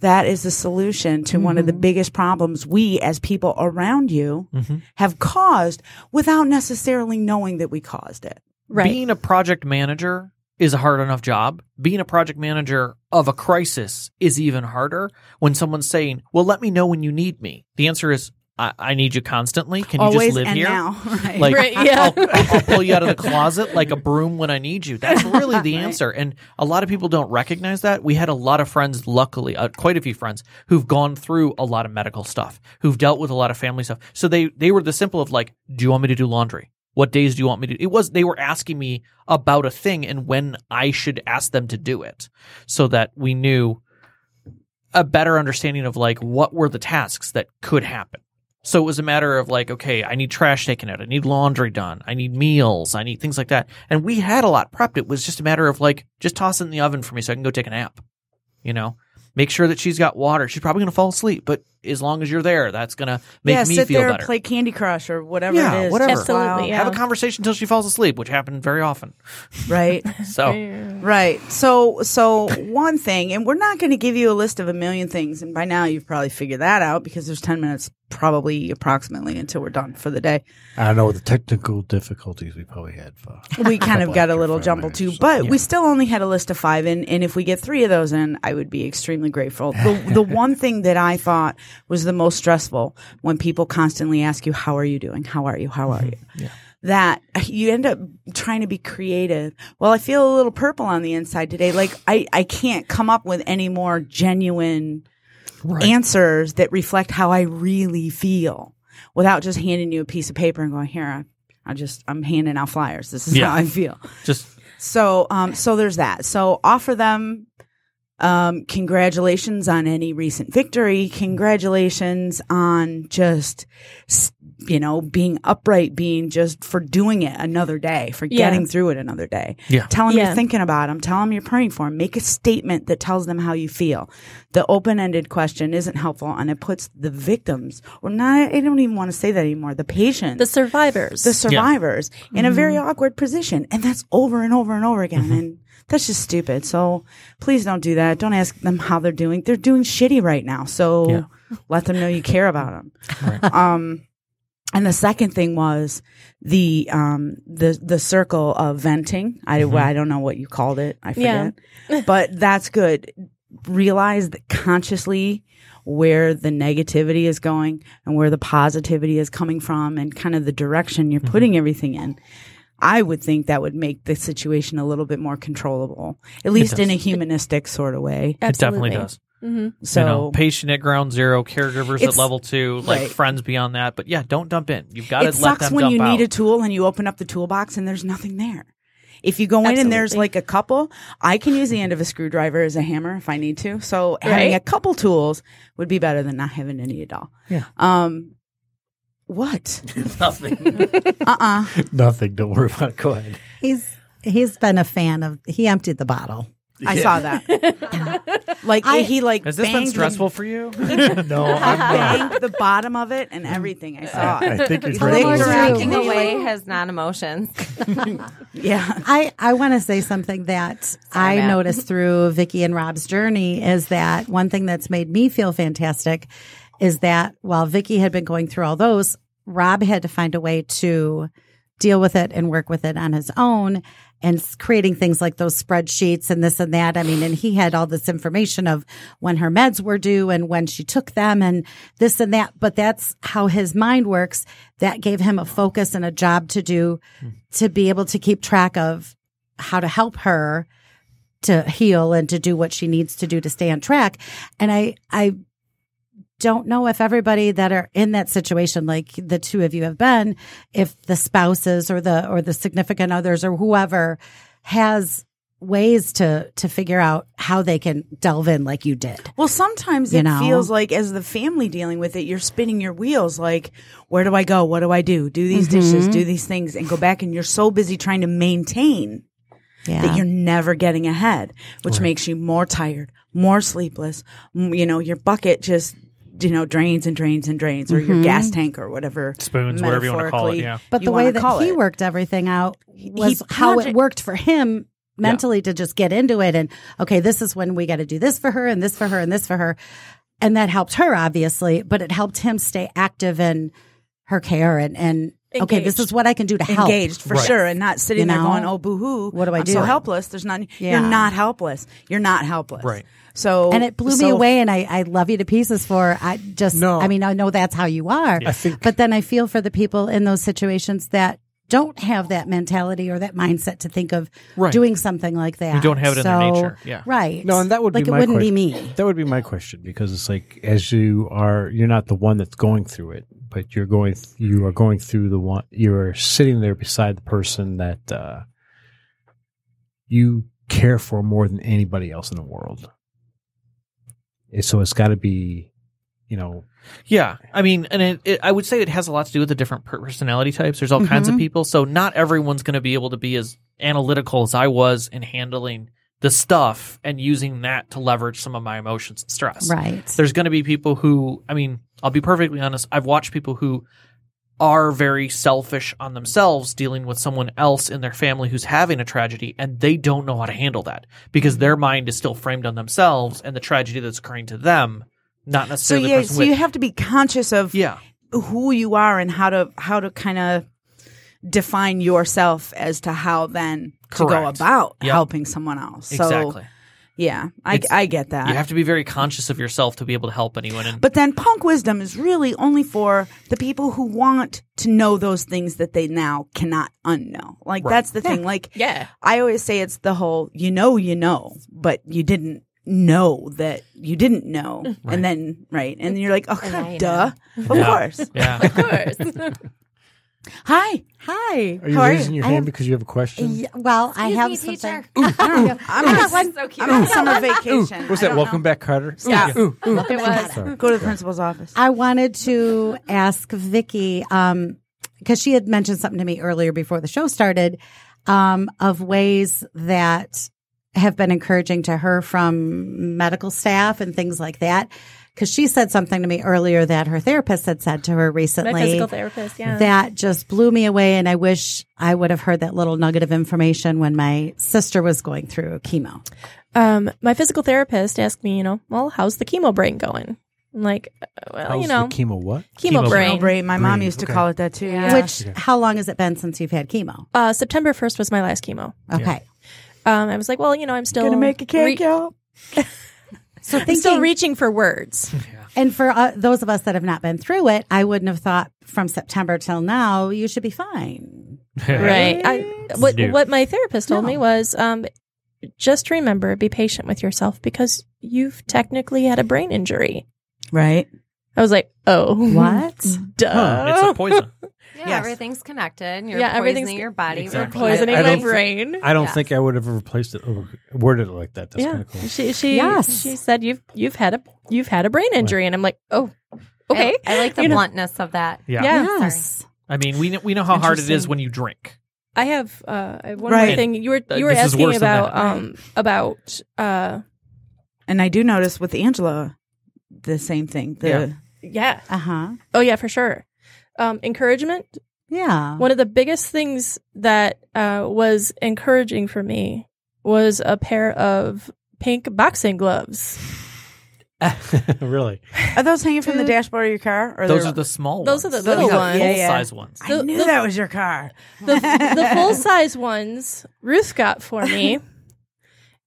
that is the solution to one of the biggest problems we as people around you have caused without necessarily knowing that we caused it. Right. Being a project manager is a hard enough job. Being a project manager of a crisis is even harder when someone's saying, well, let me know when you need me. The answer is, I need you constantly. Can you just live here? Now. Right. Like, I'll pull you out of the closet like a broom when I need you. That's really the answer. And a lot of people don't recognize that. We had a lot of friends, luckily, quite a few friends, who've gone through a lot of medical stuff, who've dealt with a lot of family stuff. So they were the simple of like, do you want me to do laundry? What days do you want me to do? It was, they were asking me about a thing and when I should ask them to do it, so that we knew a better understanding of like what were the tasks that could happen. So it was a matter of like, okay, I need trash taken out. I need laundry done. I need meals. I need things like that. And we had a lot prepped. It was just a matter of like, just toss it in the oven for me so I can go take a nap, you know? Make sure that she's got water. She's probably going to fall asleep, but as long as you're there, that's going to make me feel better. Yeah, sit there, play Candy Crush or whatever it is. Whatever. Absolutely, wow. Yeah. Have a conversation until she falls asleep, which happened very often. Right. So one thing, and we're not going to give you a list of a million things, and by now you've probably figured that out because there's 10 minutes probably approximately until we're done for the day. I don't know what the technical difficulties we probably had. We kind of got a little jumbled too, but we still only had a list of 5 in, and if we get 3 of those in, I would be extremely grateful. The one thing that I thought was the most stressful, when people constantly ask you, how are you doing? How are you? How are you? Yeah. That you end up trying to be creative. Well, I feel a little purple on the inside today. Like I can't come up with any more genuine answers that reflect how I really feel without just handing you a piece of paper and going, here, I'm handing out flyers. This is how I feel. So there's that. So offer them congratulations on any recent victory. Congratulations on just, you know, being upright, being just for doing it another day, for getting through it another day. Yeah. Tell them you're thinking about them. Tell them you're praying for them. Make a statement that tells them how you feel. The open-ended question isn't helpful, and it puts the victims, or not, I don't even want to say that anymore, the patients. The survivors in a very awkward position. And that's over and over and over again. And that's just stupid. So please don't do that. Don't ask them how they're doing. They're doing shitty right now. So let them know you care about them. Right. And the second thing was the circle of venting. I don't know what you called it. I forget. Yeah. But that's good. Realize that consciously where the negativity is going and where the positivity is coming from, and kind of the direction you're putting everything in. I would think that would make the situation a little bit more controllable, at least in a humanistic sort of way. Absolutely. It definitely does. Mm-hmm. So, you know, patient at ground zero, caregivers at level 2, like friends beyond that. But yeah, don't dump in. You've got to let them dump out. It sucks when you need a tool and you open up the toolbox and there's nothing there. If you go in and there's like a couple, I can use the end of a screwdriver as a hammer if I need to. So having a couple tools would be better than not having any at all. Yeah. What? Nothing. Nothing. Don't worry about it. Go ahead. He's been a fan of. He emptied the bottle. Yeah. I saw that. Like he like has this been stressful for you? No, I banged the bottom of it and everything. I saw. I think it's walking away has non-emotions. Yeah, I want to say something that I noticed through Vicki and Rob's journey is that one thing that's made me feel fantastic is that while Vicki had been going through all those, Rob had to find a way to deal with it and work with it on his own. And creating things like those spreadsheets and this and that. I mean, and he had all this information of when her meds were due and when she took them and this and that. But that's how his mind works. That gave him a focus and a job to do to be able to keep track of how to help her to heal and to do what she needs to do to stay on track. And I don't know if everybody that are in that situation, like the two of you have been, if the spouses or the significant others or whoever has ways to figure out how they can delve in like you did. Well, sometimes it feels like as the family dealing with it, you're spinning your wheels. Like, where do I go? What do I do? Do these dishes, do these things and go back. And you're so busy trying to maintain that you're never getting ahead, which makes you more tired, more sleepless. You know, your bucket just... you know, drains and drains and drains, or your gas tank or whatever. Spoons, whatever you want to call it, yeah. But the way that he worked everything out was how it worked for him mentally to just get into it. And, okay, this is when we got to do this for her and this for her and this for her. And that helped her, obviously, but it helped him stay active in her care and engaged. Okay, this is what I can do to help. Engaged, for sure, and not sitting there going, oh, boo-hoo. What do I do? I'm so helpless. There's nothing. Yeah. You're not helpless. You're not helpless. Right. So, and it blew me away, and I love you to pieces for, I just, no. I mean, I know that's how you are. Yeah. But then I feel for the people in those situations that don't have that mentality or that mindset to think of doing something like that. You don't have it in their nature. Yeah. Right. No, and that would be my question. Like, it wouldn't be me. That would be my question, because it's like, as you are, you're not the one that's going through it, but you're going, you are going through the one, you're sitting there beside the person that you care for more than anybody else in the world. And so it's got to be, you know. Yeah. I mean, and I would say it has a lot to do with the different personality types. There's all kinds of people. So not everyone's going to be able to be as analytical as I was in handling the stuff and using that to leverage some of my emotions and stress. Right. There's going to be people who, I mean, I'll be perfectly honest. I've watched people who are very selfish on themselves dealing with someone else in their family who's having a tragedy, and they don't know how to handle that because their mind is still framed on themselves and the tragedy that's occurring to them, not necessarily. So, yeah, so you have to be conscious of who you are and how to kind of define yourself as to how then to go about helping someone else. So, exactly. Yeah, I get that. You have to be very conscious of yourself to be able to help anyone. But then Punk Wisdom is really only for the people who want to know those things that they now cannot unknow. Like, that's the thing. Like, I always say it's the whole, but you didn't know that you didn't know. Right. And then, and then you're like, oh, God, duh. Of course. Yeah. Of course. Hi. Are you raising your hand because you have a question? Yeah, well, excuse I have me, something. Ooh, ooh, I'm so cute. I'm on summer vacation. Ooh, what's that? Welcome back, Carter. Yeah. Ooh, ooh. It was. Sorry. Go to the principal's office. I wanted to ask Vicki, because she had mentioned something to me earlier before the show started, of ways that have been encouraging to her from medical staff and things like that. Because she said something to me earlier that her therapist had said to her recently. My physical therapist, yeah. That just blew me away, and I wish I would have heard that little nugget of information when my sister was going through chemo. My physical therapist asked me, well, how's the chemo brain going? I'm like, well, how's the chemo what? Chemo brain. My mom used to call it that, too. Yeah. Which, how long has it been since you've had chemo? September 1st was my last chemo. Okay. Yeah. I was like, well, I'm still... Gonna make a cake, y'all. So I'm still reaching for words. Yeah. And for those of us that have not been through it, I wouldn't have thought from September till now, you should be fine. Right. What my therapist told me was, just remember, be patient with yourself because you've technically had a brain injury. Right. I was like, oh. What? Duh. Huh, it's a poison. Yeah, everything's connected. You're poisoning your body. Exactly. You're poisoning my brain. I don't think I would have replaced it or worded it like that. That's kind of cool. She said you've had a brain injury, and I'm like, oh, okay. I like the bluntness of that. Yeah. Yes. I mean, we know how hard it is when you drink. I have one more thing. You were asking about and I do notice with Angela the same thing. Yeah. Uh-huh. Oh yeah, for sure. Encouragement. Yeah. One of the biggest things that was encouraging for me was a pair of pink boxing gloves. Really? Are those hanging from the dashboard of your car? Or those are the small ones. Those are the little ones. Full-size ones. I knew that was your car. The full-size ones Ruth got for me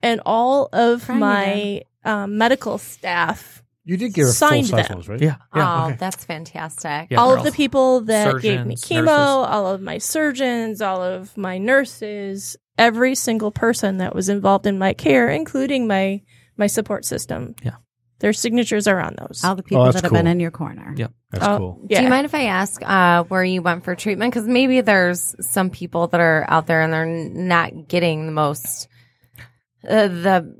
and all of my medical staff. You did give her full-size ones, right? Yeah. Oh, okay. That's fantastic. Yeah, all of the people that gave me chemo, nurses. All of my surgeons, all of my nurses, every single person that was involved in my care, including my support system. Yeah. Their signatures are on those. All the people that have been in your corner. Yep. That's cool. Yeah. Do you mind if I ask where you went for treatment? Because maybe there's some people that are out there and they're not getting the most, the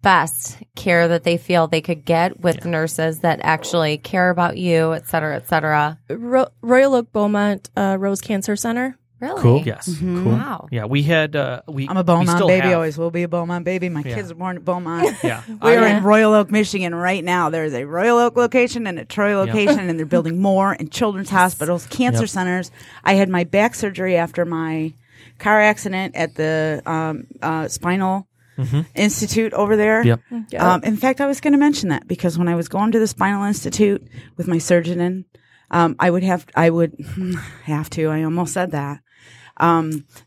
best care that they feel they could get with nurses that actually care about you, et cetera, et cetera. Royal Oak Beaumont, Rose Cancer Center. Really? Cool. Yes. Mm-hmm. Cool. Wow. Yeah, we had I'm a Beaumont baby. Always will be a Beaumont baby. My kids were born at Beaumont. Yeah, we are in Royal Oak, Michigan right now. There is a Royal Oak location and a Troy location, and they're building more in children's hospitals, cancer centers. I had my back surgery after my car accident at the spinal institute over there. Yep. Yep. In fact, I was going to mention that because when I was going to the spinal institute with my surgeon and I almost said that.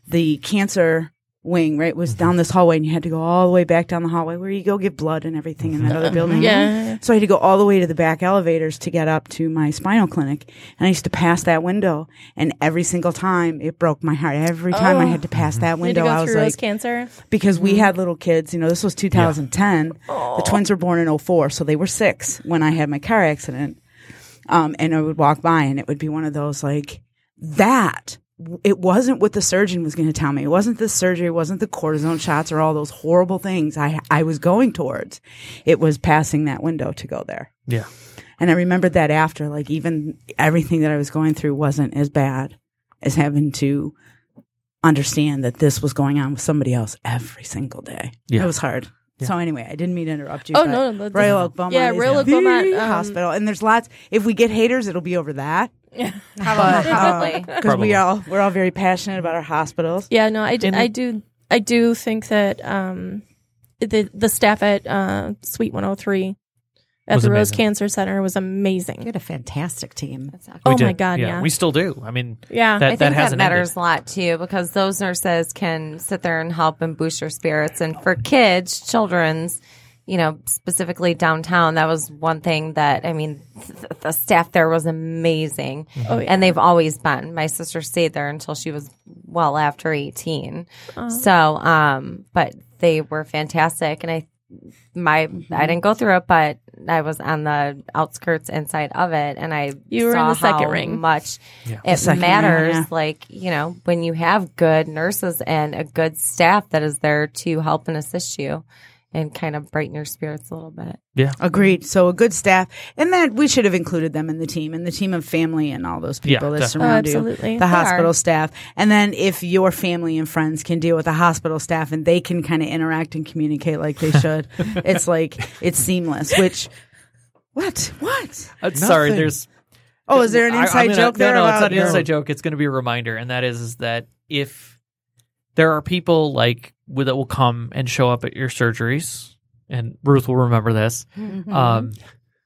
The cancer wing, right, was down this hallway, and you had to go all the way back down the hallway where you go get blood and everything in that other building. Yeah. So I had to go all the way to the back elevators to get up to my spinal clinic. And I used to pass that window, and every single time it broke my heart. Every time I had to pass that window, I was like, Rose Cancer? Because we had little kids. You know, this was 2010. The twins were born in 2004, so they were 6 when I had my car accident. And I would walk by, and it would be one of those like that. It wasn't what the surgeon was going to tell me. It wasn't the surgery. It wasn't the cortisone shots or all those horrible things I was going towards. It was passing that window to go there. Yeah. And I remembered that after, like, even everything that I was going through wasn't as bad as having to understand that this was going on with somebody else every single day. Yeah. It was hard. Yeah. So anyway, I didn't mean to interrupt you. Oh, no. Royal Oak Beaumont is the hospital. And there's lots. If we get haters, it'll be over that. Yeah, probably. Because we're all very passionate about our hospitals. Yeah, no, I do think that the staff at Suite 103 at the Rose Cancer Center was amazing. You had a fantastic team. Oh my God, yeah. We still do. I mean, I think that matters a lot too, because those nurses can sit there and help and boost your spirits. And for kids, children's, you know, specifically downtown, that was one thing that, I mean, the staff there was amazing. Oh, yeah. And they've always been. My sister stayed there until she was well after 18. Oh. So, but they were fantastic. And I didn't go through it, but I was on the outskirts inside of it. And I saw how much it matters. Yeah. Like, you know, when you have good nurses and a good staff that is there to help and assist you. And kind of brighten your spirits a little bit. Yeah. Agreed. So a good staff. And that we should have included them in the team. And the team of family and all those people that surround you. Absolutely. The hospital staff. And then if your family and friends can deal with the hospital staff and they can kind of interact and communicate like they should, it's like, it's seamless. Which, what? Sorry, there's... Oh, is there an inside joke there? No, it's not an inside joke. It's going to be a reminder. And that is that if there are people like... that will come and show up at your surgeries, and Ruth will remember this,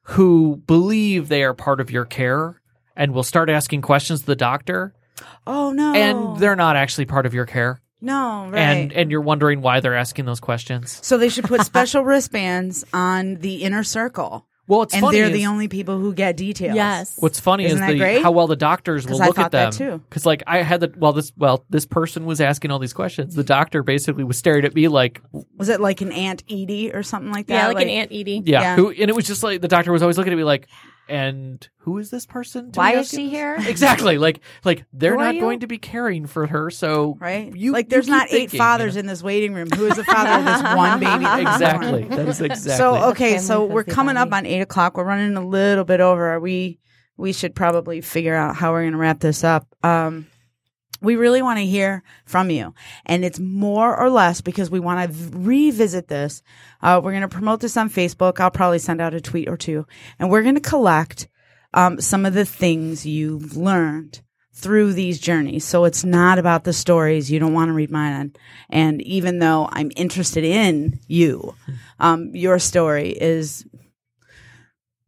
who believe they are part of your care and will start asking questions to the doctor. Oh, no. And they're not actually part of your care. No, right. And you're wondering why they're asking those questions. So they should put special wristbands on the inner circle. Well, it's funny. And they're the only people who get details. Yes. What's funny is how well the doctors will look at them. Because, like, I had this person was asking all these questions. The doctor basically was staring at me like, was it like an Aunt Edie or something like that? Yeah, like an Aunt Edie. Yeah. Who, and it was just like the doctor was always looking at me like, and who is this person? Why is she here? Exactly. Like they're not going to be caring for her. So there's not 8 fathers in this waiting room. Who is the father of this one baby? Exactly. That is exactly. So okay. So we're coming up on 8:00. We're running a little bit over. We should probably figure out how we're going to wrap this up. We really want to hear from you. And it's more or less because we want to revisit this. We're going to promote this on Facebook. I'll probably send out a tweet or two. And we're going to collect some of the things you've learned through these journeys. So it's not about the stories. You don't want to read mine. And even though I'm interested in you, your story is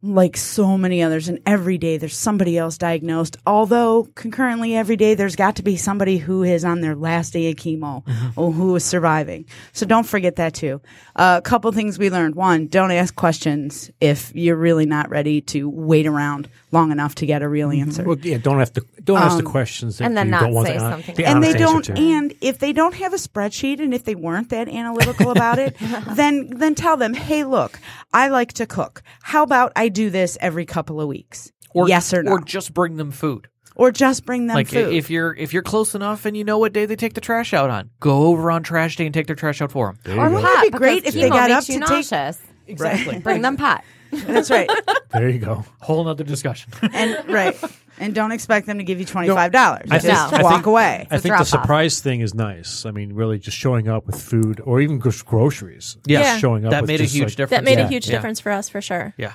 like so many others, and every day there's somebody else diagnosed, although concurrently every day there's got to be somebody who is on their last day of chemo or who is surviving. So don't forget that too. A couple things we learned. One, don't ask questions if you're really not ready to wait around long enough to get a real answer. Well, yeah, don't ask the questions that and then you not don't want say to something. The and they don't to. And if they don't have a spreadsheet and if they weren't that analytical about it, then tell them, "Hey, look, I like to cook. How about I do this every couple of weeks?" Or, yes or no. Or just bring them food. Like food. If you're close enough and you know what day they take the trash out on, go over on trash day and take their trash out for them. Or would it be great if they got up to nauseous. Take exactly. Bring them pot. That's right. There you go. Whole nother discussion. And right. And don't expect them to give you $25. Just walk away. I think the surprise thing is nice. I mean, really just showing up with food or even groceries. Yeah. Showing up that with made a huge difference. That made a huge difference for us for sure. Yeah.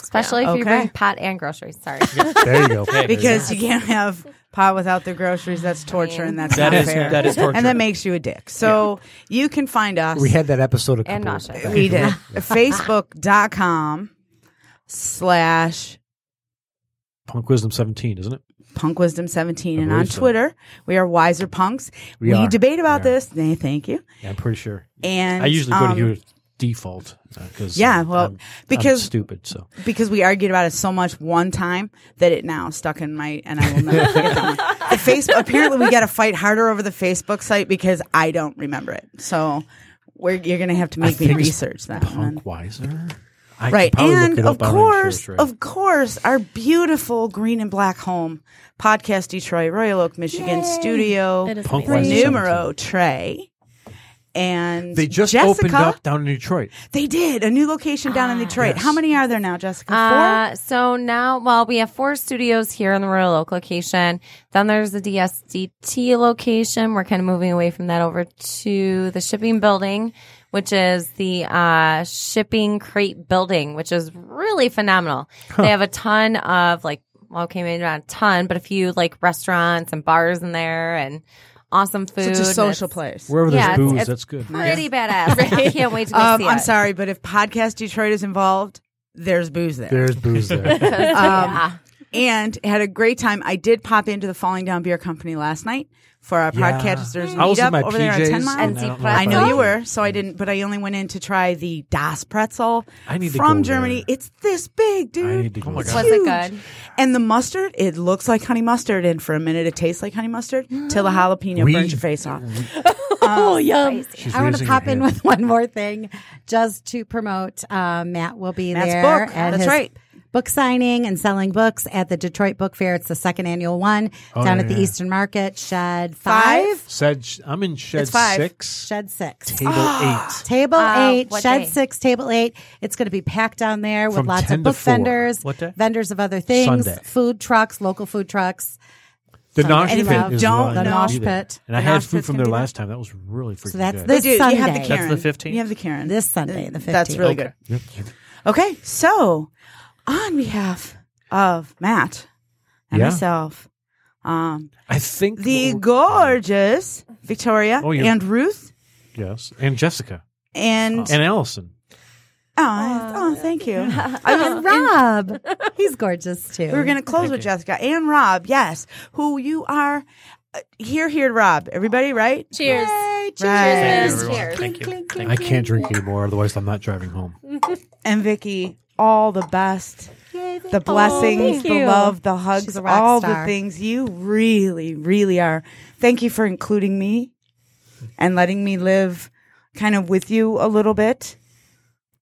Especially if you bring pot and groceries. Sorry. There you go. Because you can't have pot without the groceries. That's torture, and that's not fair. That is torture. And that makes you a dick. So you can find us. We had that episode of and Nauseous. We did. Facebook.com/ Punk Wisdom 17, isn't it? Punk Wisdom 17. And on Twitter, we are Wiser Punks. We debate about this. Thank you. Yeah, I'm pretty sure. And I usually go to you. Default, because I'm stupid. So because we argued about it so much one time that it now stuck in my and I will never forget that one. The Facebook. Apparently, we got to fight harder over the Facebook site because I don't remember it. So you're going to have to make me research that one. Punk Wiser. Right, and of course, our beautiful green and black home, Podcast Detroit, Royal Oak, Michigan studio, Punk numero Trey. And they just opened up down in Detroit. They did. A new location down in Detroit. Yes. How many are there now, Jessica? 4? So now, we have 4 studios here in the Royal Oak location. Then there's the DSDT location. We're kind of moving away from that over to the shipping building, which is the shipping crate building, which is really phenomenal. Huh. They have a ton of maybe not a ton, but a few restaurants and bars in there and awesome food. Such a social place. Wherever there's booze, that's good. Pretty badass. I can't wait to go see it. I'm sorry, but if Podcast Detroit is involved, there's booze there. And had a great time. I did pop into the Falling Down Beer Company last night for our podcasters meetup over there on 10 Mile. I know you were, so I didn't, but I only went in to try the Das Pretzel from Germany. There. It's this big, dude. I need to go. Oh my God. Was it good? And the mustard, it looks like honey mustard, and for a minute it tastes like honey mustard till the jalapeno burns your face off. Oh, yum. I want to pop in with one more thing just to promote. Matt will be there. Book. That's right. Book signing and selling books at the Detroit Book Fair. It's the second annual one down at the Eastern Market, Shed 5. I'm in Shed 6. Shed 6. Table 8. Table 8. Shed 6, Table 8. It's going to be packed down there with lots of book vendors, vendors of other things, food trucks, local food trucks. The Nosh Pit is the Nosh Pit. And I had food from there last time. That was really freaking good. So that's this Sunday. You have the Karen. That's the 15th? You have the Karen. This Sunday, the 15th. That's really good. Okay, so on behalf of Matt and myself, I think the gorgeous Victoria and Ruth, yes, and Jessica and Alison. Thank you. And Rob, he's gorgeous too. We're going to close with Jessica and Rob, yes, who you are. Here, Rob. Everybody, right? Cheers. Yay, cheers. Right. Cheers. Thank you. Clink, I can't drink anymore, otherwise I'm not driving home. And Vicki. All the best, the blessings, the love, the hugs, all the things. You really, really are. Thank you for including me and letting me live kind of with you a little bit.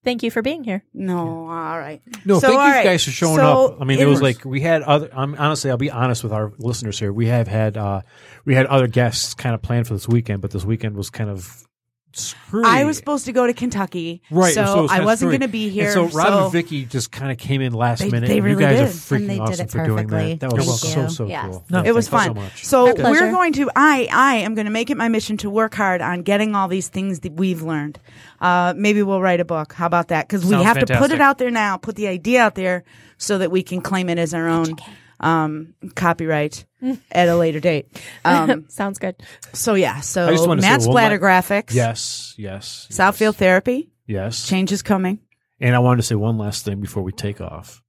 Thank you for being here. No, all right. No, so, thank you guys for showing up. I mean, it was we had other. Honestly, I'll be honest with our listeners here. We had other guests kind of planned for this weekend, but this weekend was kind of screwy. I was supposed to go to Kentucky, right? So I wasn't going to be here. And so Rob and Vicki just kind of came in last minute. They really did. You guys are freaking awesome for doing that. That was so cool. No, it was fun. So we're going to. I am going to make it my mission to work hard on getting all these things that we've learned. Maybe we'll write a book. How about that? Because we have to put it out there now. Put the idea out there so that we can claim it as our own. Copyright at a later date. Sounds good. So yeah, so Matt's Bladder Graphics. Yes. Southfield Therapy. Yes. Change is coming. And I wanted to say one last thing before we take off.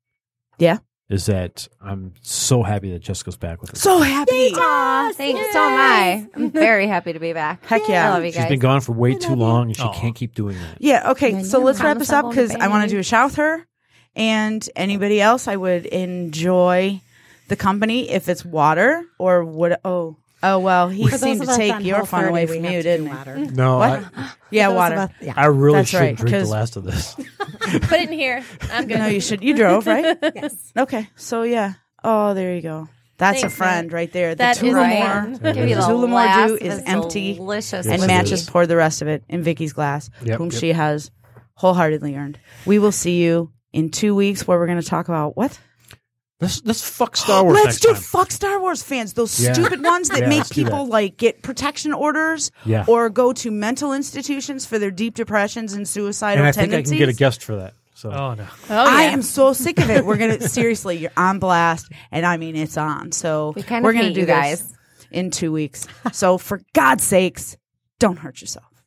Yeah. Is that I'm so happy that Jessica's back with us. So happy. Aww, thanks. So am I. I'm very happy to be back. Heck yeah. I love you guys. She's been gone for way too long and she can't keep doing that. Yeah, okay. So let's wrap this up because I want to do a shout with her. And anybody else, I would enjoy the company, if it's water or wood. Oh well, he seemed to take your fun away from you, didn't he? No, water. Yeah. I really should drink the last of this. Put it in here. I'm good. No, you should. You drove, right? Yes. Okay, so yeah. Oh, there you go. That's a friend right there. That the Tullamore Dew is empty, delicious, and Matt just poured the rest of it in Vicki's glass, whom she has wholeheartedly earned. We will see you in 2 weeks, where we're going to talk about what. Let's fuck Star Wars. Let's do fuck Star Wars fans. Those stupid ones that make people like get protection orders or go to mental institutions for their deep depressions and suicidal tendencies. I think I can get a guest for that. So. Oh no! I am so sick of it. We're gonna seriously. You're on blast, and I mean it's on. So we're gonna do this in 2 weeks. So for God's sakes, don't hurt yourself.